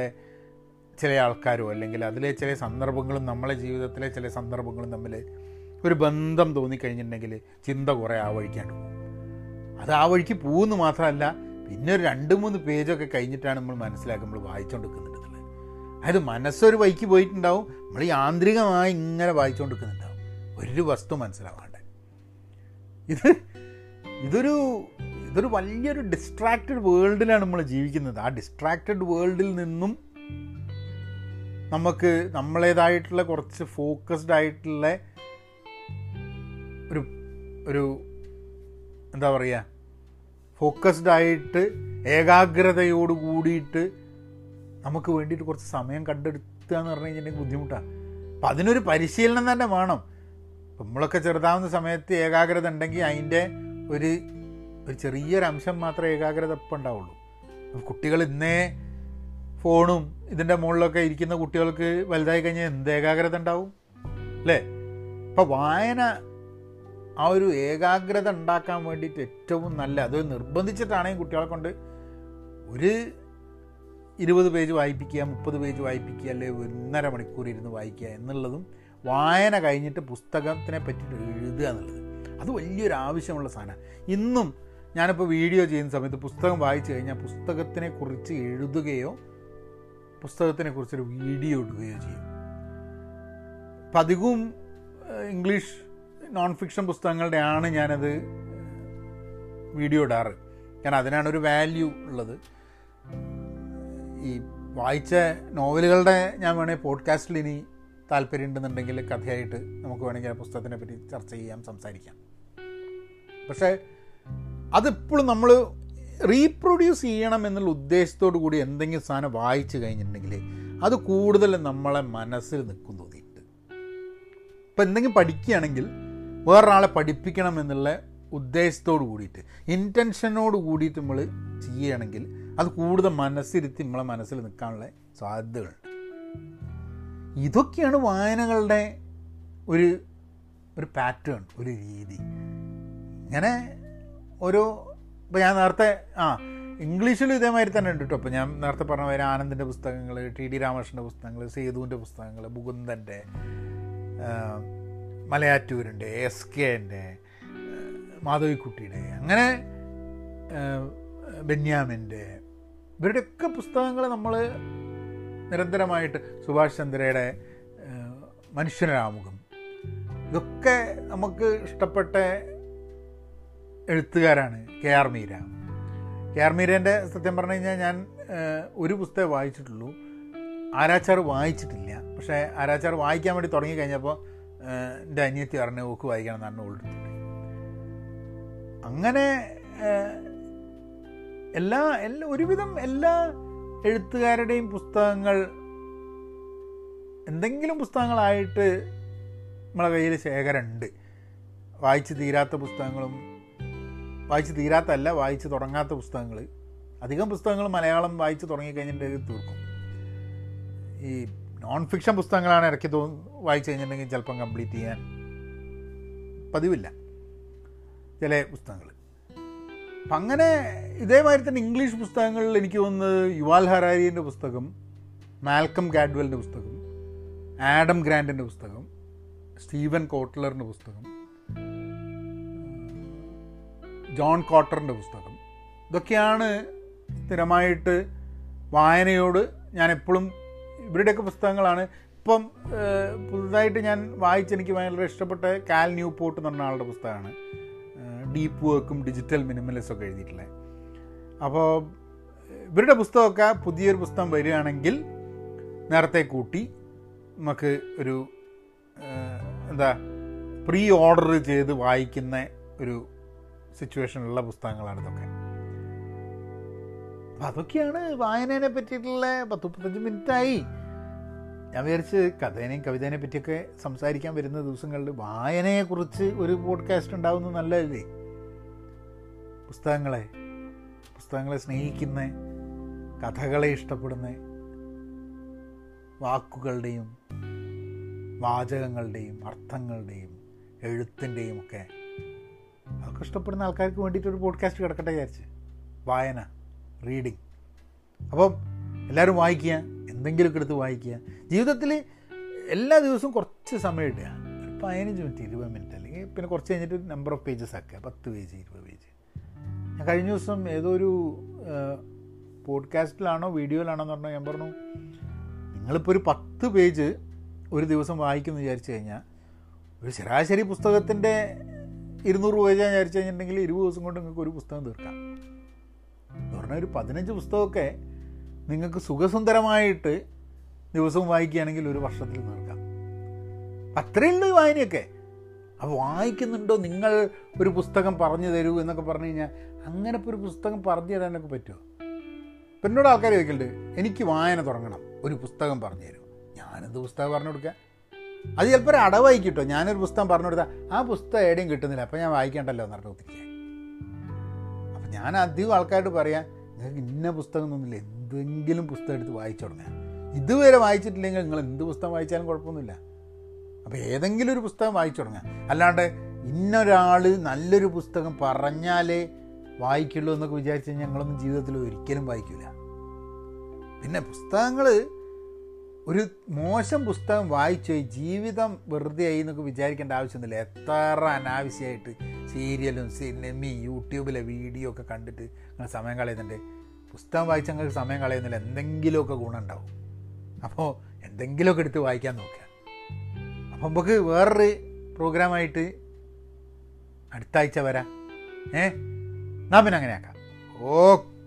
ചില ആൾക്കാരോ അല്ലെങ്കിൽ അതിലെ ചില സന്ദർഭങ്ങളും നമ്മളെ ജീവിതത്തിലെ ചില സന്ദർഭങ്ങളും തമ്മിൽ ഒരു ബന്ധം തോന്നിക്കഴിഞ്ഞിട്ടുണ്ടെങ്കിൽ ചിന്ത കുറേ ആ വഴിക്കാണ്ട് പോകും. അത് ആ വഴിക്ക് പോകുമെന്ന് മാത്രമല്ല, പിന്നെ ഒരു 2-3 പേജൊക്കെ കഴിഞ്ഞിട്ടാണ് നമ്മൾ മനസ്സിലാക്കുമ്പോൾ വായിച്ചുകൊണ്ടിരിക്കുന്നുണ്ടെന്നുള്ളത്. അതായത് മനസ്സൊരു വഴിക്ക് പോയിട്ടുണ്ടാവും, നമ്മൾ യാന്ത്രികമായി ഇങ്ങനെ വായിച്ചുകൊണ്ടിരിക്കുന്നുണ്ടാവും, ഒരു വസ്തു മനസ്സിലാവാണ്ട്. ഇതൊരു വലിയൊരു ഡിസ്ട്രാക്റ്റഡ് വേൾഡിലാണ് നമ്മൾ ജീവിക്കുന്നത്. ആ ഡിസ്ട്രാക്റ്റഡ് വേൾഡിൽ നിന്നും നമുക്ക് നമ്മളേതായിട്ടുള്ള കുറച്ച് ഫോക്കസ്ഡ് ആയിട്ടുള്ള ഒരു എന്താ പറയുക, ഫോക്കസ്ഡ് ആയിട്ട് ഏകാഗ്രതയോട് കൂടിയിട്ട് നമുക്ക് വേണ്ടിയിട്ട് കുറച്ച് സമയം കണ്ടെടുത്തുക എന്ന് പറഞ്ഞു കഴിഞ്ഞിട്ടുണ്ടെങ്കിൽ ബുദ്ധിമുട്ടാണ്. അപ്പം അതിനൊരു പരിശീലനം തന്നെ വേണം. നമ്മളൊക്കെ ചെറുതാവുന്ന സമയത്ത് ഏകാഗ്രത ഉണ്ടെങ്കിൽ അതിൻ്റെ ഒരു ചെറിയൊരംശം മാത്രമേ ഏകാഗ്രത ഇപ്പം ഉണ്ടാവുള്ളൂ. കുട്ടികൾ ഇന്നേ ഫോണും ഇതിൻ്റെ മുകളിലൊക്കെ ഇരിക്കുന്ന കുട്ടികൾക്ക് വലുതായി കഴിഞ്ഞാൽ എന്ത് ഏകാഗ്രത ഉണ്ടാവും, അല്ലേ? അപ്പം വായന ആ ഒരു ഏകാഗ്രത ഉണ്ടാക്കാൻ വേണ്ടിയിട്ട് ഏറ്റവും നല്ല, അത് നിർബന്ധിച്ചിട്ടാണെങ്കിൽ കുട്ടികളെ കൊണ്ട് ഒരു 20 പേജ് വായിപ്പിക്കുക, 30 പേജ് വായിപ്പിക്കുക, അല്ലെങ്കിൽ 1.5 മണിക്കൂർ ഇരുന്ന് വായിക്കുക എന്നുള്ളതും വായന കഴിഞ്ഞിട്ട് പുസ്തകത്തിനെ പറ്റിയിട്ട് എഴുതുക എന്നുള്ളത് അത് വലിയൊരു ആവശ്യമുള്ള സാധനമാണ്. ഇന്നും ഞാനിപ്പോൾ വീഡിയോ ചെയ്യുന്ന സമയത്ത് പുസ്തകം വായിച്ചു കഴിഞ്ഞാൽ പുസ്തകത്തിനെക്കുറിച്ച് എഴുതുകയോ പുസ്തകത്തിനെക്കുറിച്ചൊരു വീഡിയോ ഇടുകയോ ചെയ്യും. അപ്പം അധികവും ഇംഗ്ലീഷ് നോൺ ഫിക്ഷൻ പുസ്തകങ്ങളുടെയാണ് ഞാനത് വീഡിയോ ഇടാറ്, കാരണം അതിനാണൊരു വാല്യൂ ഉള്ളത്. ഈ വായിച്ച നോവലുകളുടെ ഞാൻ വേണമെങ്കിൽ പോഡ്കാസ്റ്റിൽ ഇനി താല്പര്യം ഉണ്ടെന്നുണ്ടെങ്കിൽ കഥയായിട്ട് നമുക്ക് വേണമെങ്കിൽ ആ പുസ്തകത്തിനെ പറ്റി ചർച്ച ചെയ്യാം, സംസാരിക്കാം. പക്ഷേ അതിപ്പോഴും നമ്മൾ റീപ്രൊഡ്യൂസ് ചെയ്യണം എന്നുള്ള ഉദ്ദേശത്തോടു കൂടി എന്തെങ്കിലും സാധനം വായിച്ചു കഴിഞ്ഞിട്ടുണ്ടെങ്കിൽ അത് കൂടുതൽ നമ്മളെ മനസ്സിൽ നിൽക്കും തോന്നിയിട്ട്. ഇപ്പം എന്തെങ്കിലും പഠിക്കുകയാണെങ്കിൽ വേറൊരാളെ പഠിപ്പിക്കണം എന്നുള്ള ഉദ്ദേശത്തോടു കൂടിയിട്ട്, ഇൻറ്റൻഷനോട് കൂടിയിട്ട് നമ്മൾ ചെയ്യുകയാണെങ്കിൽ അത് കൂടുതൽ മനസ്സിരുത്തി നമ്മളെ മനസ്സിൽ നിൽക്കാനുള്ള സാധ്യതകളുണ്ട്. ഇതൊക്കെയാണ് വായനകളുടെ ഒരു പാറ്റേൺ, ഒരു രീതി. ഇങ്ങനെ ഓരോ, ഇപ്പോൾ ഞാൻ നേരത്തെ ഇംഗ്ലീഷിലും ഇതേമാതിരി തന്നെ ഉണ്ട് കേട്ടോ. അപ്പോൾ ഞാൻ നേരത്തെ പറഞ്ഞ പോലെ ആനന്ദിൻ്റെ പുസ്തകങ്ങൾ, ടി ഡി രാമകൃഷ്ണൻ്റെ പുസ്തകങ്ങൾ, സേതുവിൻ്റെ പുസ്തകങ്ങൾ, ബുകുന്ദൻ്റെ, മലയാറ്റൂരിൻ്റെ, എസ് കെൻ്റെ, മാധവി കുട്ടിയുടെ, അങ്ങനെ ബെന്യാമിൻ്റെ, ഇവരുടെയൊക്കെ പുസ്തകങ്ങൾ നമ്മൾ നിരന്തരമായിട്ട്, സുഭാഷ് ചന്ദ്രയുടെ മനുഷ്യനാമുഖം, ഇതൊക്കെ നമുക്ക് ഇഷ്ടപ്പെട്ട എഴുത്തുകാരാണ്. കെ ആർ മീരേൻ്റെ സത്യം പറഞ്ഞു കഴിഞ്ഞാൽ ഞാൻ ഒരു പുസ്തകം വായിച്ചിട്ടുള്ളൂ, ആരാച്ചാർ വായിച്ചിട്ടില്ല. പക്ഷേ ആരാച്ചാർ വായിക്കാൻ വേണ്ടി തുടങ്ങി കഴിഞ്ഞപ്പോൾ എൻ്റെ അനിയത്തി പറഞ്ഞ് ഓക്ക് വായിക്കണം എന്നാണ് ഓൾഡെടുത്തിട്ട്. അങ്ങനെ എല്ലാ ഒരുവിധം എല്ലാ എഴുത്തുകാരുടെയും പുസ്തകങ്ങൾ എന്തെങ്കിലും പുസ്തകങ്ങളായിട്ട് നമ്മളെ കയ്യിൽ ശേഖരമുണ്ട്. വായിച്ച് തീരാത്ത പുസ്തകങ്ങളും, വായിച്ച് തീരാത്തല്ല വായിച്ച് തുടങ്ങാത്ത പുസ്തകങ്ങൾ. അധികം പുസ്തകങ്ങൾ മലയാളം വായിച്ച് തുടങ്ങിക്കഴിഞ്ഞിട്ടുണ്ടെങ്കിൽ തീർക്കും. ഈ നോൺ ഫിക്ഷൻ പുസ്തകങ്ങളാണ് ഇടയ്ക്ക് വായിച്ച് കഴിഞ്ഞിട്ടുണ്ടെങ്കിൽ ചിലപ്പം കംപ്ലീറ്റ് ചെയ്യാൻ പതിവില്ല ചില പുസ്തകങ്ങൾ. അപ്പം അങ്ങനെ ഇതേമാതിരി തന്നെ ഇംഗ്ലീഷ് പുസ്തകങ്ങളിൽ എനിക്ക് തോന്നുന്നത് യുവാൽ ഹറാരിൻ്റെ പുസ്തകം, മാൽക്കം ഗാഡ്വെലിൻ്റെ പുസ്തകം, ആഡം ഗ്രാൻറ്റിൻ്റെ പുസ്തകം, സ്റ്റീവൻ കോട്ട്ലറിൻ്റെ പുസ്തകം, ജോൺ കോട്ടറിൻ്റെ പുസ്തകം, ഇതൊക്കെയാണ് സ്ഥിരമായിട്ട് വായനയോട് ഞാനെപ്പോഴും ഇവരുടെയൊക്കെ പുസ്തകങ്ങളാണ്. ഇപ്പം പുതുതായിട്ട് ഞാൻ വായിച്ചെനിക്ക് ഭയങ്കര ഇഷ്ടപ്പെട്ട കാൽ ന്യൂപോർട്ട് എന്ന് പറഞ്ഞ ആളുടെ പുസ്തകമാണ്, ഡീപ്പ് വർക്കും ഡിജിറ്റൽ മിനിമലിസം ഒക്കെ എഴുതിയിട്ടുള്ളത്. അപ്പോൾ ഇവരുടെ പുസ്തകമൊക്കെ പുതിയൊരു പുസ്തകം വരികയാണെങ്കിൽ നേരത്തെ കൂട്ടി നമുക്ക് ഒരു എന്താ പ്രീ ഓർഡർ ചെയ്ത് വായിക്കുന്ന ഒരു സിറ്റുവേഷനുള്ള പുസ്തകങ്ങളാണ് ഇതൊക്കെ. അപ്പം അതൊക്കെയാണ് വായനേനെ പറ്റിയിട്ടുള്ള 10-35 മിനിറ്റായി. ഞാൻ വിചാരിച്ച് കഥേനെയും കവിതേനെ പറ്റിയൊക്കെ സംസാരിക്കാൻ വരുന്ന ദിവസങ്ങളിൽ വായനയെക്കുറിച്ച് ഒരു പോഡ്കാസ്റ്റ് ഉണ്ടാവുന്നത് നല്ലതല്ലേ. പുസ്തകങ്ങളെ സ്നേഹിക്കുന്ന, കഥകളെ ഇഷ്ടപ്പെടുന്ന, വാക്കുകളുടെയും വാചകങ്ങളുടെയും അർത്ഥങ്ങളുടെയും എഴുത്തിൻ്റെയും ഒക്കെ അതൊക്കെ ഇഷ്ടപ്പെടുന്ന ആൾക്കാർക്ക് വേണ്ടിയിട്ടൊരു പോഡ്കാസ്റ്റ് കിടക്കട്ടെ വിചാരിച്ച്. വായന, റീഡിങ്. അപ്പം എല്ലാവരും വായിക്കുക, എന്തെങ്കിലുമൊക്കെ എടുത്ത് വായിക്കുക. ജീവിതത്തിൽ എല്ലാ ദിവസവും കുറച്ച് സമയം ഇടുക, ഒരു 15 മിനിറ്റ് 20 മിനിറ്റ്, അല്ലെങ്കിൽ പിന്നെ കുറച്ച് കഴിഞ്ഞിട്ട് നമ്പർ ഓഫ് പേജസ് ആക്കുക, 10 പേജ് 20 പേജ്. ഞാൻ കഴിഞ്ഞ ദിവസം ഏതോ ഒരു പോഡ്കാസ്റ്റിലാണോ വീഡിയോയിലാണോ എന്ന് പറഞ്ഞാൽ ഞാൻ പറഞ്ഞു, നിങ്ങളിപ്പോൾ ഒരു 10 പേജ് ഒരു ദിവസം വായിക്കുമെന്ന് വിചാരിച്ചു കഴിഞ്ഞാൽ, ഒരു ശരാശരി പുസ്തകത്തിൻ്റെ 200 പേജ് വിചാരിച്ചു കഴിഞ്ഞിട്ടുണ്ടെങ്കിൽ 20 ദിവസം കൊണ്ട് നിങ്ങൾക്ക് ഒരു പുസ്തകം തീർക്കാം. എന്ന് പറഞ്ഞാൽ ഒരു 15 പുസ്തകമൊക്കെ നിങ്ങൾക്ക് സുഖസുന്ദരമായിട്ട് ദിവസവും വായിക്കുകയാണെങ്കിൽ ഒരു വർഷത്തിൽ തീർക്കാം. അത്രയുണ്ട് വായനയൊക്കെ. അപ്പോൾ വായിക്കുന്നുണ്ടോ നിങ്ങൾ ഒരു പുസ്തകം പറഞ്ഞു തരൂ എന്നൊക്കെ പറഞ്ഞു കഴിഞ്ഞാൽ, അങ്ങനെ ഇപ്പോൾ ഒരു പുസ്തകം പറഞ്ഞു തരാനൊക്കെ പറ്റുമോ? ഇപ്പം എന്നോട് ആൾക്കാർ ചോദിക്കുന്നുണ്ട്, എനിക്ക് വായന തുടങ്ങണം, ഒരു പുസ്തകം പറഞ്ഞു തരൂ. ഞാനെന്ത് പുസ്തകം പറഞ്ഞു കൊടുക്കുക? അത് ചിലപ്പോൾ ഒരു അടവായിക്കും കേട്ടോ. ഞാനൊരു പുസ്തകം പറഞ്ഞു കൊടുത്താൽ ആ പുസ്തകം എവിടെയും കിട്ടുന്നില്ല, അപ്പോൾ ഞാൻ വായിക്കേണ്ടല്ലോ എന്നറിഞ്ഞു കുത്തിക്കുക. അപ്പം ഞാൻ അധികം ആൾക്കാരോട് പറയാം, നിങ്ങൾക്ക് ഇന്ന പുസ്തകം ഒന്നുമില്ല, എന്തെങ്കിലും പുസ്തകം എടുത്ത് വായിച്ചു തുടങ്ങാൻ. ഇതുവരെ വായിച്ചിട്ടില്ലെങ്കിൽ നിങ്ങൾ എന്ത് പുസ്തകം വായിച്ചാലും കുഴപ്പമൊന്നുമില്ല. അപ്പോൾ ഏതെങ്കിലും ഒരു പുസ്തകം വായിച്ചു തുടങ്ങാം. അല്ലാണ്ട് ഇന്നൊരാൾ നല്ലൊരു പുസ്തകം പറഞ്ഞാലേ വായിക്കുള്ളൂ എന്നൊക്കെ വിചാരിച്ചു കഴിഞ്ഞാൽ ഞങ്ങളൊന്നും ജീവിതത്തിൽ ഒരിക്കലും വായിക്കില്ല. പിന്നെ പുസ്തകങ്ങൾ, ഒരു മോശം പുസ്തകം വായിച്ചു ജീവിതം വെറുതെ ആയി എന്നൊക്കെ വിചാരിക്കേണ്ട ആവശ്യമൊന്നുമില്ല. എത്ര അനാവശ്യമായിട്ട് സീരിയലും സിനിമയും യൂട്യൂബിലെ വീഡിയോ ഒക്കെ കണ്ടിട്ട് നിങ്ങൾ സമയം കളയുന്നുണ്ട്. പുസ്തകം വായിച്ചാൽ നിങ്ങൾക്ക് സമയം കളയുന്നില്ല, എന്തെങ്കിലുമൊക്കെ ഗുണമുണ്ടാവും. അപ്പോൾ എന്തെങ്കിലുമൊക്കെ എടുത്ത് വായിക്കാൻ നോക്കുക. അപ്പം നമുക്ക് വേറൊരു പ്രോഗ്രാമായിട്ട് അടുത്താഴ്ച വരാം. നാ പിന്നെ അങ്ങനെയാക്കാം. ഓക്കെ.